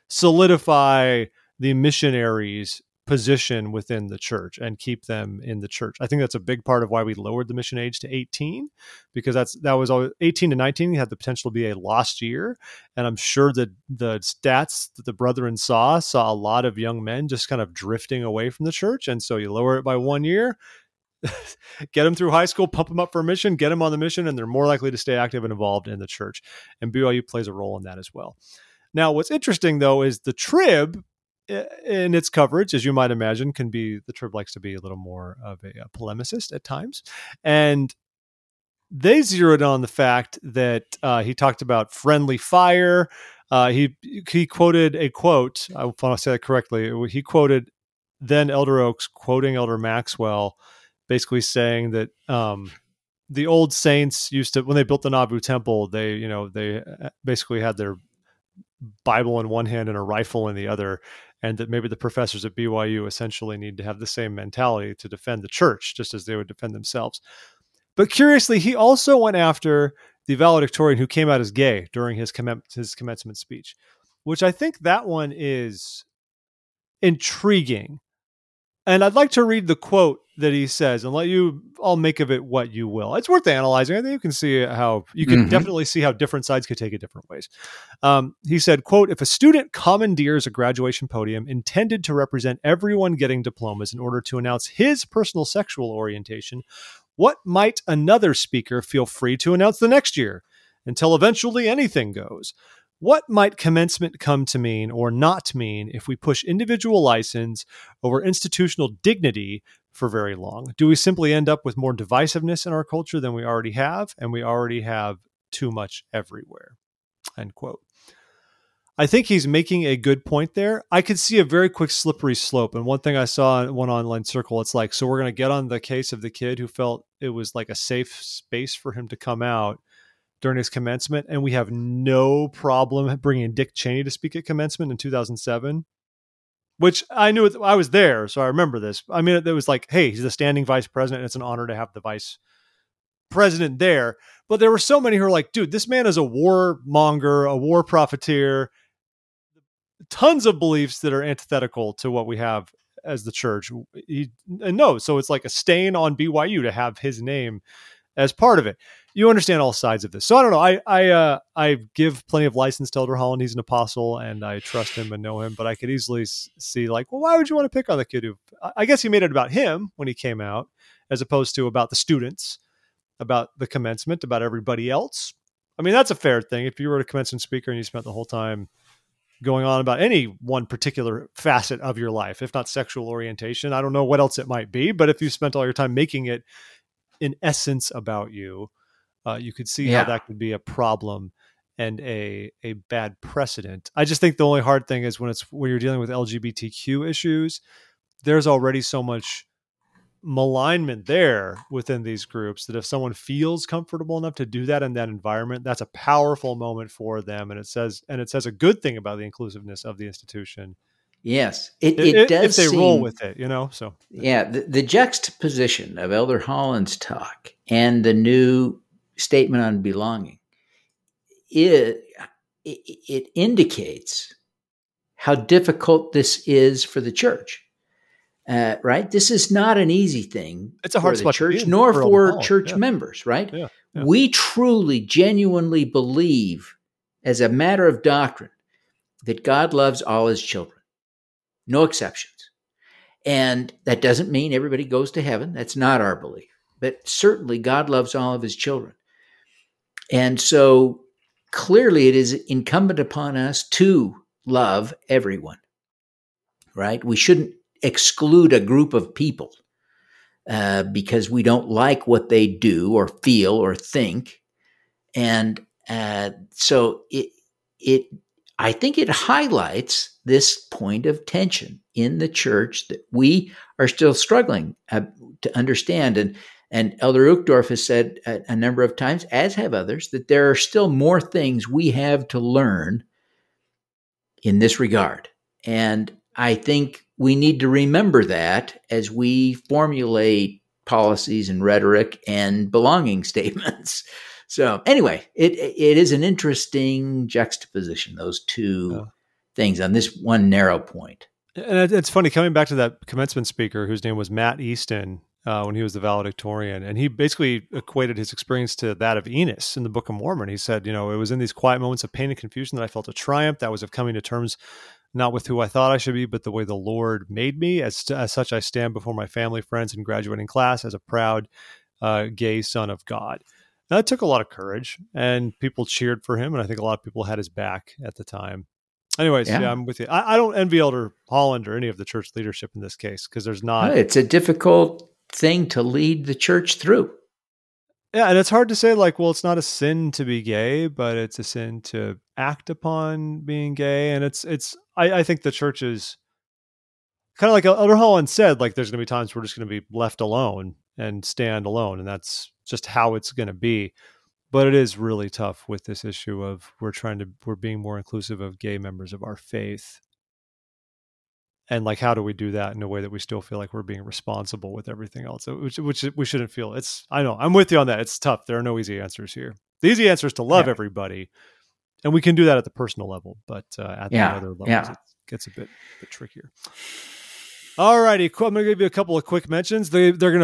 solidify the missionaries' position within the church and keep them in the church. I think that's a big part of why we lowered the mission age to 18, because that was always 18 to 19 had the potential to be a lost year. And I'm sure that the stats that the brethren saw a lot of young men just kind of drifting away from the church. And so you lower it by 1 year, get them through high school, pump them up for a mission, get them on the mission, and they're more likely to stay active and involved in the church. And BYU plays a role in that as well. Now, what's interesting though, is the Trib in its coverage, as you might imagine, the Trib likes to be a little more of a polemicist at times. And they zeroed on the fact that he talked about friendly fire. He quoted a quote. I want to say that correctly. He quoted then Elder Oaks quoting Elder Maxwell, basically saying that the old saints used to, when they built the Nauvoo temple, they basically had their Bible in one hand and a rifle in the other, and that maybe the professors at BYU essentially need to have the same mentality to defend the church, just as they would defend themselves. But curiously, he also went after the valedictorian who came out as gay during his commencement speech, which I think that one is intriguing. And I'd like to read the quote that he says and let you all make of it what you will. It's worth analyzing. I think you can see how you can definitely see how different sides could take it different ways. He said, quote, "If a student commandeers a graduation podium intended to represent everyone getting diplomas in order to announce his personal sexual orientation, what might another speaker feel free to announce the next year until eventually anything goes? What might commencement come to mean or not mean if we push individual license over institutional dignity for very long? Do we simply end up with more divisiveness in our culture than we already have? And we already have too much everywhere," end quote. I think he's making a good point there. I could see a very quick slippery slope. And one thing I saw one online circle, it's like, so we're going to get on the case of the kid who felt it was like a safe space for him to come out during his commencement, and we have no problem bringing Dick Cheney to speak at commencement in 2007, which I knew I was there, so I remember this. I mean, it was like, hey, he's the standing vice president, and it's an honor to have the vice president there. But there were so many who were like, dude, this man is a warmonger, a war profiteer, tons of beliefs that are antithetical to what we have as the church. So it's like a stain on BYU to have his name as part of it. You understand all sides of this. So I don't know. I give plenty of license to Elder Holland. He's an apostle and I trust him and know him, but I could easily see like, well, why would you want to pick on the kid who, I guess he made it about him when he came out, as opposed to about the students, about the commencement, about everybody else. I mean, that's a fair thing. If you were a commencement speaker and you spent the whole time going on about any one particular facet of your life, if not sexual orientation, I don't know what else it might be, but if you spent all your time making it in essence about you, you could see how that could be a problem and a bad precedent. I just think the only hard thing is when you're dealing with LGBTQ issues, there's already so much malignment there within these groups that if someone feels comfortable enough to do that in that environment, that's a powerful moment for them. And it says a good thing about the inclusiveness of the institution. Yes, it does. If they seem, roll with it, you know. So yeah, the juxtaposition of Elder Holland's talk and the new statement on belonging, it indicates how difficult this is for the church. Right? This is not an easy thing. It's a hard spot for the church, nor for church members, right? Yeah, yeah. We truly, genuinely believe, as a matter of doctrine, that God loves all his children, no exceptions. And that doesn't mean everybody goes to heaven. That's not our belief. But certainly God loves all of his children. And so clearly it is incumbent upon us to love everyone, right? We shouldn't exclude a group of people because we don't like what they do or feel or think. And so I think it highlights this point of tension in the church that we are still struggling to understand. And Elder Uchtdorf has said a number of times, as have others, that there are still more things we have to learn in this regard. And I think we need to remember that as we formulate policies and rhetoric and belonging statements. So anyway, it is an interesting juxtaposition, those two things on this one narrow point. And it's funny, coming back to that commencement speaker whose name was Matt Easton when he was the valedictorian, and he basically equated his experience to that of Enos in the Book of Mormon. He said, it was in these quiet moments of pain and confusion that I felt a triumph that was of coming to terms not with who I thought I should be, but the way the Lord made me. As such, I stand before my family, friends, and graduating class as a proud gay son of God. Now, that took a lot of courage, and people cheered for him, and I think a lot of people had his back at the time. Anyways, yeah I'm with you. I don't envy Elder Holland or any of the church leadership in this case, because there's not... It's a difficult thing to lead the church through. Yeah, and it's hard to say, it's not a sin to be gay, but it's a sin to act upon being gay. And I think the church is kind of like Elder Holland said, there's going to be times we're just going to be left alone and stand alone. And that's just how it's going to be. But it is really tough with this issue of we're being more inclusive of gay members of our faith. And how do we do that in a way that we still feel like we're being responsible with everything else, which we shouldn't feel. I know, I'm with you on that. It's tough. There are no easy answers here. The easy answer is to love everybody. And we can do that at the personal level, but at the other levels, it gets a bit trickier. All righty. I'm going to give you a couple of quick mentions. They're doing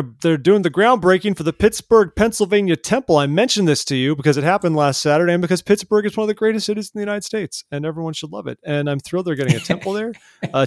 the groundbreaking for the Pittsburgh, Pennsylvania temple. I mentioned this to you because it happened last Saturday and because Pittsburgh is one of the greatest cities in the United States and everyone should love it. And I'm thrilled they're getting a temple there.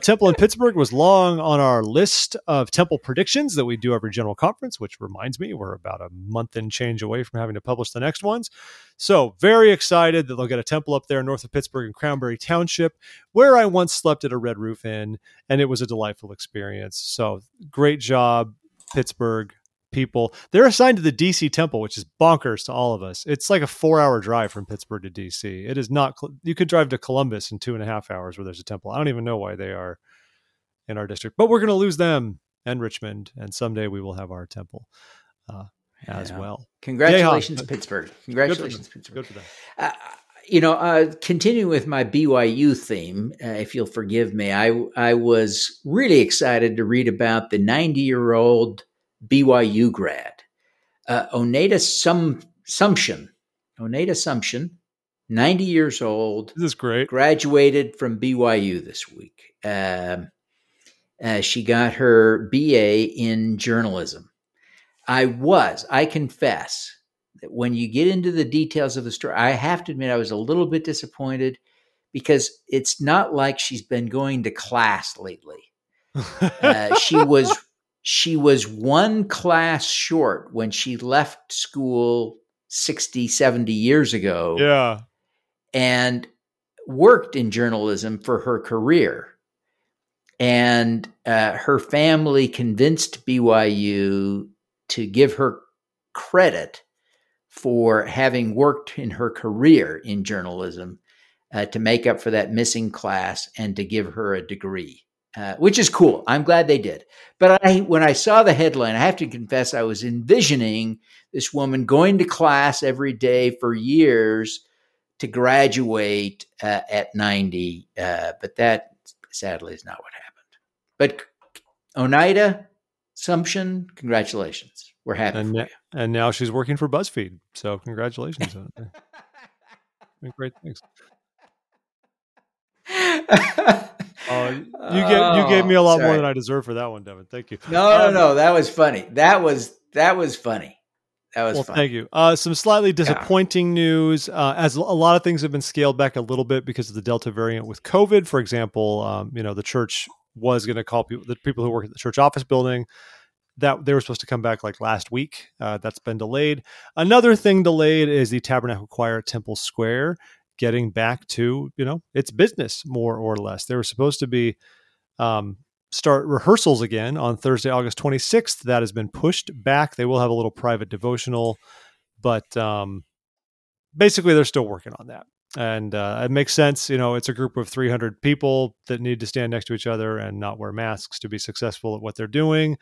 Temple in Pittsburgh was long on our list of temple predictions that we do every general conference, which reminds me we're about a month and change away from having to publish the next ones. So very excited that they'll get a temple up there north of Pittsburgh in Cranberry Township, where I once slept at a Red Roof Inn, and it was a delightful experience. So great job, Pittsburgh people. They're assigned to the DC temple, which is bonkers to all of us. It's like a 4-hour drive from Pittsburgh to DC. It is not, you could drive to Columbus in 2.5 hours where there's a temple. I don't even know why they are in our district, but we're going to lose them and Richmond. And someday we will have our temple, as well. Congratulations, Pittsburgh. Congratulations, Pittsburgh. Good for them. Continuing with my BYU theme, if you'll forgive me, I was really excited to read about the 90-year-old BYU grad, Oneida Sumption, 90 years old. This is great. Graduated from BYU this week. She got her BA in journalism. I confess that when you get into the details of the story, I have to admit I was a little bit disappointed because it's not like she's been going to class lately. She was one class short when she left school 60, 70 years ago. Yeah. And worked in journalism for her career. And her family convinced BYU to give her credit for having worked in her career in journalism to make up for that missing class and to give her a degree, which is cool. I'm glad they did. But when I saw the headline, I have to confess, I was envisioning this woman going to class every day for years to graduate at 90. But that sadly is not what happened. But Oneida Sumption, congratulations. We're happy for you. And now she's working for BuzzFeed. So congratulations on it. Great, thanks. You gave me a lot more than I deserve for that one, Devin. Thank you. No. That was funny. That was funny. Well, thank you. Some slightly disappointing news, as a lot of things have been scaled back a little bit because of the Delta variant with COVID. For example, the church was going to call the people who work at the church office building that they were supposed to come back like last week. That's been delayed. Another thing delayed is the Tabernacle Choir at Temple Square getting back to, its business more or less. They were supposed to be start rehearsals again on Thursday, August 26th. That has been pushed back. They will have a little private devotional, but basically they're still working on that. And it makes sense. It's a group of 300 people that need to stand next to each other and not wear masks to be successful at what they're doing.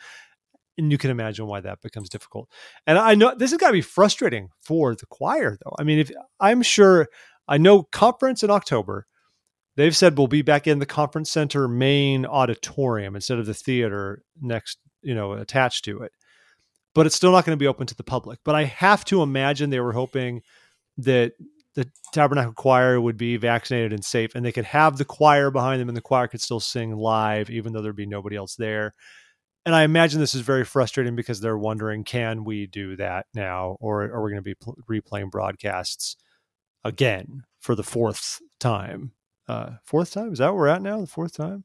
And you can imagine why that becomes difficult. And I know this has got to be frustrating for the choir, though. I know conference in October, they've said we'll be back in the conference center main auditorium instead of the theater next, attached to it. But it's still not going to be open to the public. But I have to imagine they were hoping that the Tabernacle Choir would be vaccinated and safe, and they could have the choir behind them, and the choir could still sing live, even though there'd be nobody else there. And I imagine this is very frustrating because they're wondering, can we do that now, or are we going to be replaying broadcasts again for the fourth time? Fourth time? Is that where we're at now? The fourth time?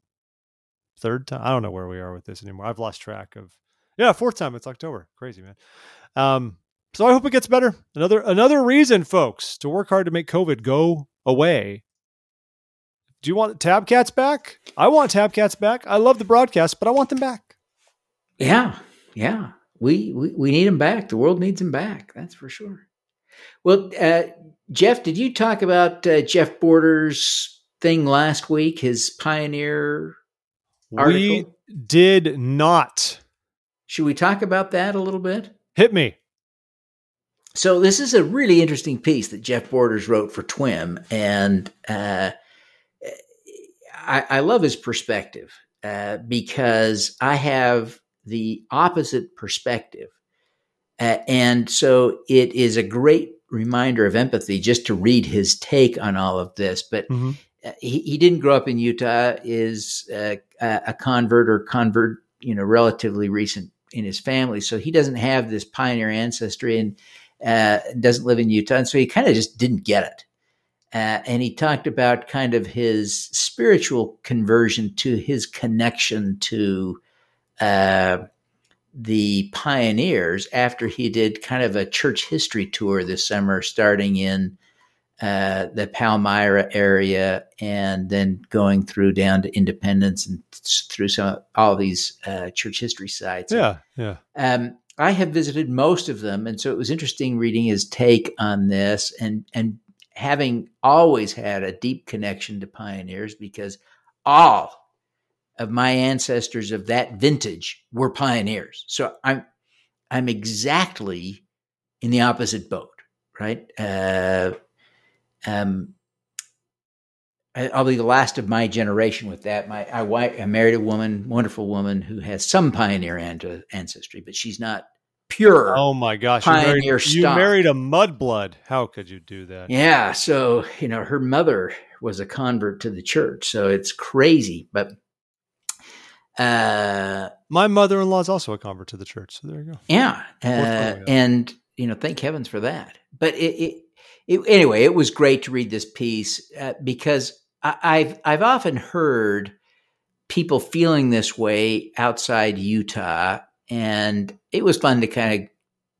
Third time? I don't know where we are with this anymore. I've lost track of... Yeah, fourth time. It's October. Crazy, man. So I hope it gets better. Another reason, folks, to work hard to make COVID go away. Do you want Tab Cats back? I want Tab Cats back. I love the broadcast, but I want them back. Yeah. We need them back. The world needs them back. That's for sure. Well, Jeff, did you talk about Jeff Borders' thing last week, his Pioneer article? We did not. Should we talk about that a little bit? Hit me. So this is a really interesting piece that Jeff Borders wrote for TWIM, and I love his perspective because I have the opposite perspective. And so it is a great reminder of empathy just to read his take on all of this. But he didn't grow up in Utah, is a convert, relatively recent in his family. So he doesn't have this pioneer ancestry and doesn't live in Utah. And so he kind of just didn't get it. And he talked about kind of his spiritual conversion to his connection to the pioneers after he did kind of a church history tour this summer, starting in the Palmyra area and then going through down to Independence and through all these church history sites. Yeah. I have visited most of them. And so it was interesting reading his take on this and having always had a deep connection to pioneers because all of my ancestors of that vintage were pioneers. So I'm exactly in the opposite boat, right? I'll be the last of my generation with that. I married a woman, wonderful woman who has some pioneer ancestry, but she's not pure. Oh my gosh. You married a mudblood. How could you do that? Yeah. So, her mother was a convert to the church. So it's crazy, but my mother-in-law is also a convert to the church. So there you go. Yeah. And, thank heavens for that. But anyway, it was great to read this piece because I've often heard people feeling this way outside Utah. And it was fun to kind of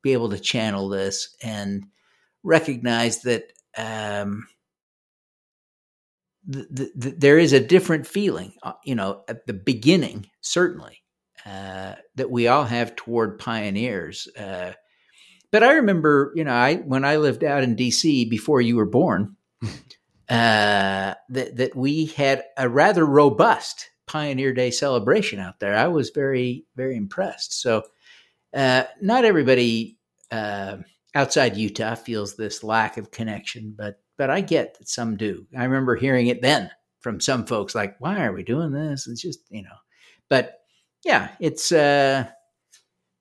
be able to channel this and recognize that, there is a different feeling, at the beginning, certainly, that we all have toward pioneers, But I remember, you know, when I lived out in DC before you were born, that we had a rather robust Pioneer Day celebration out there. I was very, very impressed. So not everybody outside Utah feels this lack of connection, but I get that some do. I remember hearing it then from some folks like, why are we doing this? It's just, you know, but yeah, it's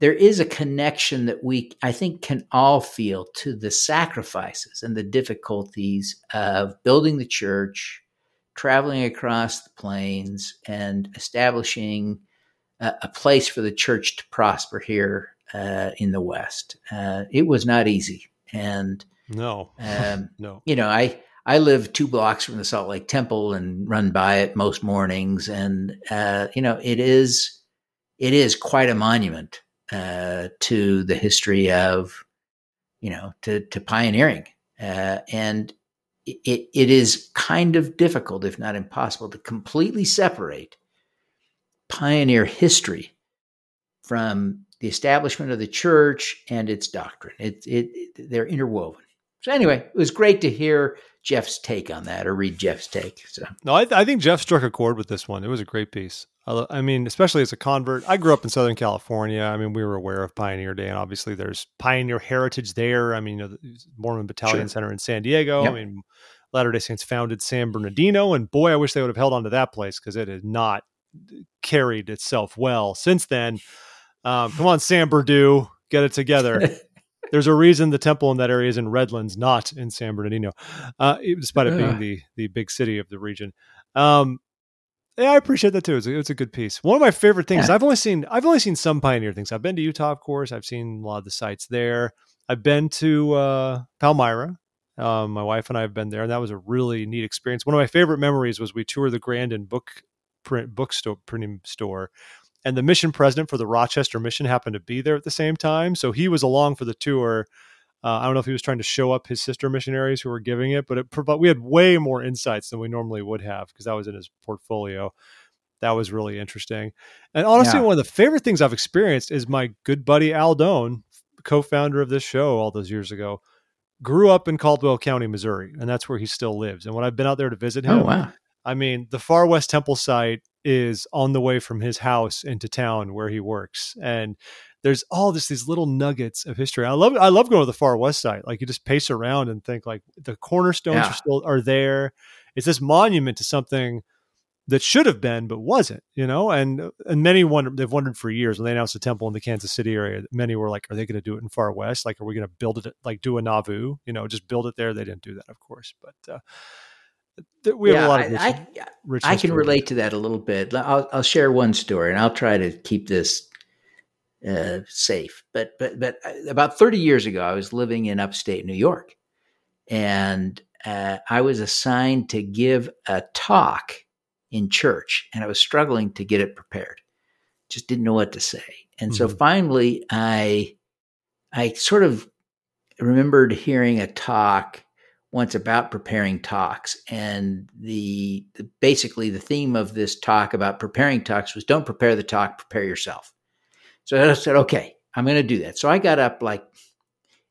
there is a connection that we, I think, can all feel to the sacrifices and the difficulties of building the church, traveling across the plains, and establishing a place for the church to prosper here in the West. It was not easy. And no, no, you know, I live 2 blocks from the Salt Lake Temple and run by it most mornings. And, you know, it is quite a monument to the history of, you know, to pioneering. And it is kind of difficult, if not impossible, to completely separate pioneer history from the establishment of the church and its doctrine. They're interwoven. So anyway, it was great to hear Jeff's take on that, or read Jeff's take. So no, I think Jeff struck a chord with this one. It was a great piece. I mean, especially as a convert, I grew up in Southern California. I mean, we were aware of Pioneer Day, and obviously there's Pioneer heritage there. I mean, you know, the Mormon Battalion sure. Center in San Diego. Yep. I mean, Latter-day Saints founded San Bernardino, and boy, I wish they would have held on to that place because it has not carried itself well since then. Come on, San Berdue, get it together. There's a reason the temple in that area is in Redlands, not in San Bernardino, despite it being the big city of the region. Yeah, I appreciate that too. It's a good piece. One of my favorite things. I've only seen some Pioneer things. I've been to Utah, of course. I've seen a lot of the sites there. I've been to Palmyra. My wife and I have been there, and that was a really neat experience. One of my favorite memories was we toured the Grandin printing store. And the mission president for the Rochester mission happened to be there at the same time. So he was along for the tour. I don't know if he was trying to show up his sister missionaries who were giving it, but we had way more insights than we normally would have because that was in his portfolio. That was really interesting. And honestly, one of the favorite things I've experienced is my good buddy Al Doan, co-founder of this show all those years ago, grew up in Caldwell County, Missouri, and that's where he still lives. And when I've been out there to visit him, I mean, the Far West Temple site is on the way from his house into town where he works. And there's all these little nuggets of history. I love going to the Far West side. Like you just pace around and think like the cornerstones are still there. It's this monument to something that should have been, but wasn't, you know, and many wondered for years when they announced the temple in the Kansas City area, many were like, are they going to do it in Far West? Like, are we going to build it, like do a Nauvoo, you know, just build it there. They didn't do that, of course, but, we have a lot of rich I can relate to that a little bit. I'll share one story, and I'll try to keep this safe. But about 30 years ago, I was living in upstate New York, and I was assigned to give a talk in church, and I was struggling to get it prepared. Just didn't know what to say. And so finally, I sort of remembered hearing a talk once about preparing talks. And basically the theme of this talk about preparing talks was don't prepare the talk, prepare yourself. So I said, okay, I'm going to do that. So I got up like,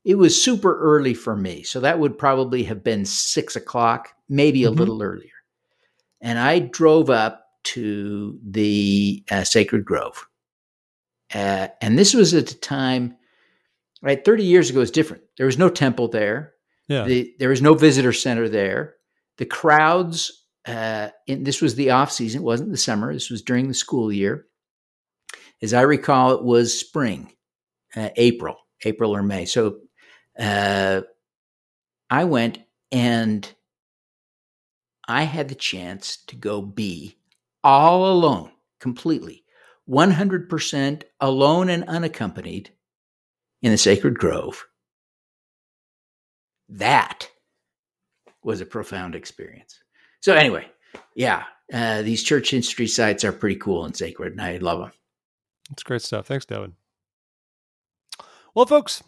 it was super early for me. So that would probably have been 6 o'clock, maybe a little earlier. And I drove up to the Sacred Grove. And this was at the time, right? 30 years ago is different. There was no temple there. Yeah. There was no visitor center there. The crowds, this was the off season. It wasn't the summer. This was during the school year. As I recall, it was spring, April or May. So I went and I had the chance to go be all alone, completely, 100% alone and unaccompanied in the Sacred Grove. That was a profound experience. So anyway, these church history sites are pretty cool and sacred, and I love them. It's great stuff. Thanks, Devin. Well, folks,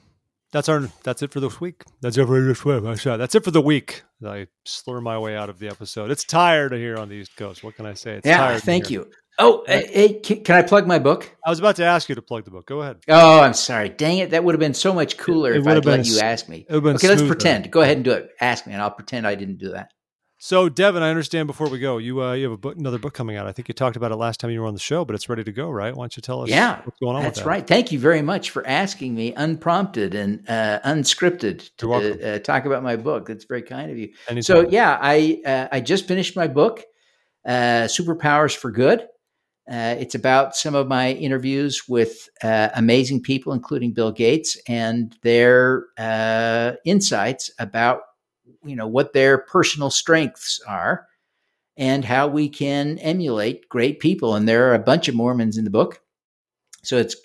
that's it for this week. That's it for the week. I slur my way out of the episode. It's tired here on the East Coast. What can I say? It's tired. Thank you. Oh, hey, can I plug my book? I was about to ask you to plug the book. Go ahead. Oh, I'm sorry. Dang it. That would have been so much cooler if I'd let you ask me. Okay, let's pretend. Go ahead and do it. Ask me, and I'll pretend I didn't do that. So, Devin, I understand before we go, you have a book, another book coming out. I think you talked about it last time you were on the show, but it's ready to go, right? Why don't you tell us what's going on with that? That's right. Thank you very much for asking me, unprompted and unscripted, to talk about my book. That's very kind of you. Anytime. So, yeah, I just finished my book, Superpowers for Good. It's about some of my interviews with amazing people, including Bill Gates, and their insights about, you know, what their personal strengths are and how we can emulate great people. And there are a bunch of Mormons in the book. So it's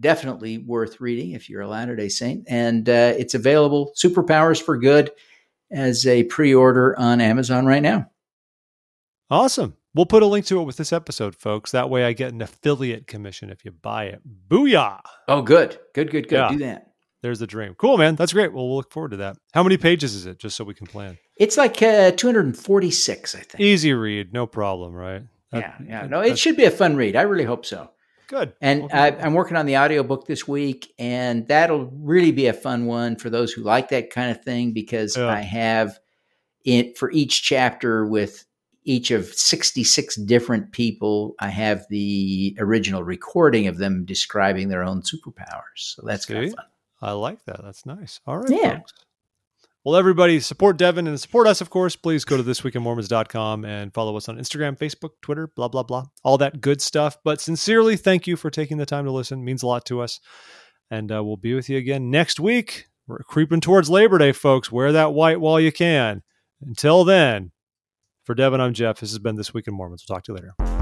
definitely worth reading if you're a Latter-day Saint. And it's available, Superpowers for Good, as a pre-order on Amazon right now. Awesome. We'll put a link to it with this episode, folks. That way I get an affiliate commission if you buy it. Booyah. Oh, good. Good. Yeah. Do that. There's the dream. Cool, man. That's great. Well, we'll look forward to that. How many pages is it? Just so we can plan. It's like 246, I think. Easy read. No problem, right? Yeah. No, it should be a fun read. I really hope so. Good. And okay. I'm working on the audiobook this week, and that'll really be a fun one for those who like that kind of thing, because I have it for each chapter with each of 66 different people. I have the original recording of them describing their own superpowers. So that's kind of fun. I like that. That's nice. All right. Yeah. Folks. Well, everybody, support Devin and support us, of course. Please go to thisweekinmormons.com and follow us on Instagram, Facebook, Twitter, blah, blah, blah. All that good stuff. But sincerely, thank you for taking the time to listen. It means a lot to us. And we'll be with you again next week. We're creeping towards Labor Day, folks. Wear that white while you can. Until then. For Devin, I'm Jeff. This has been This Week in Mormons. We'll talk to you later.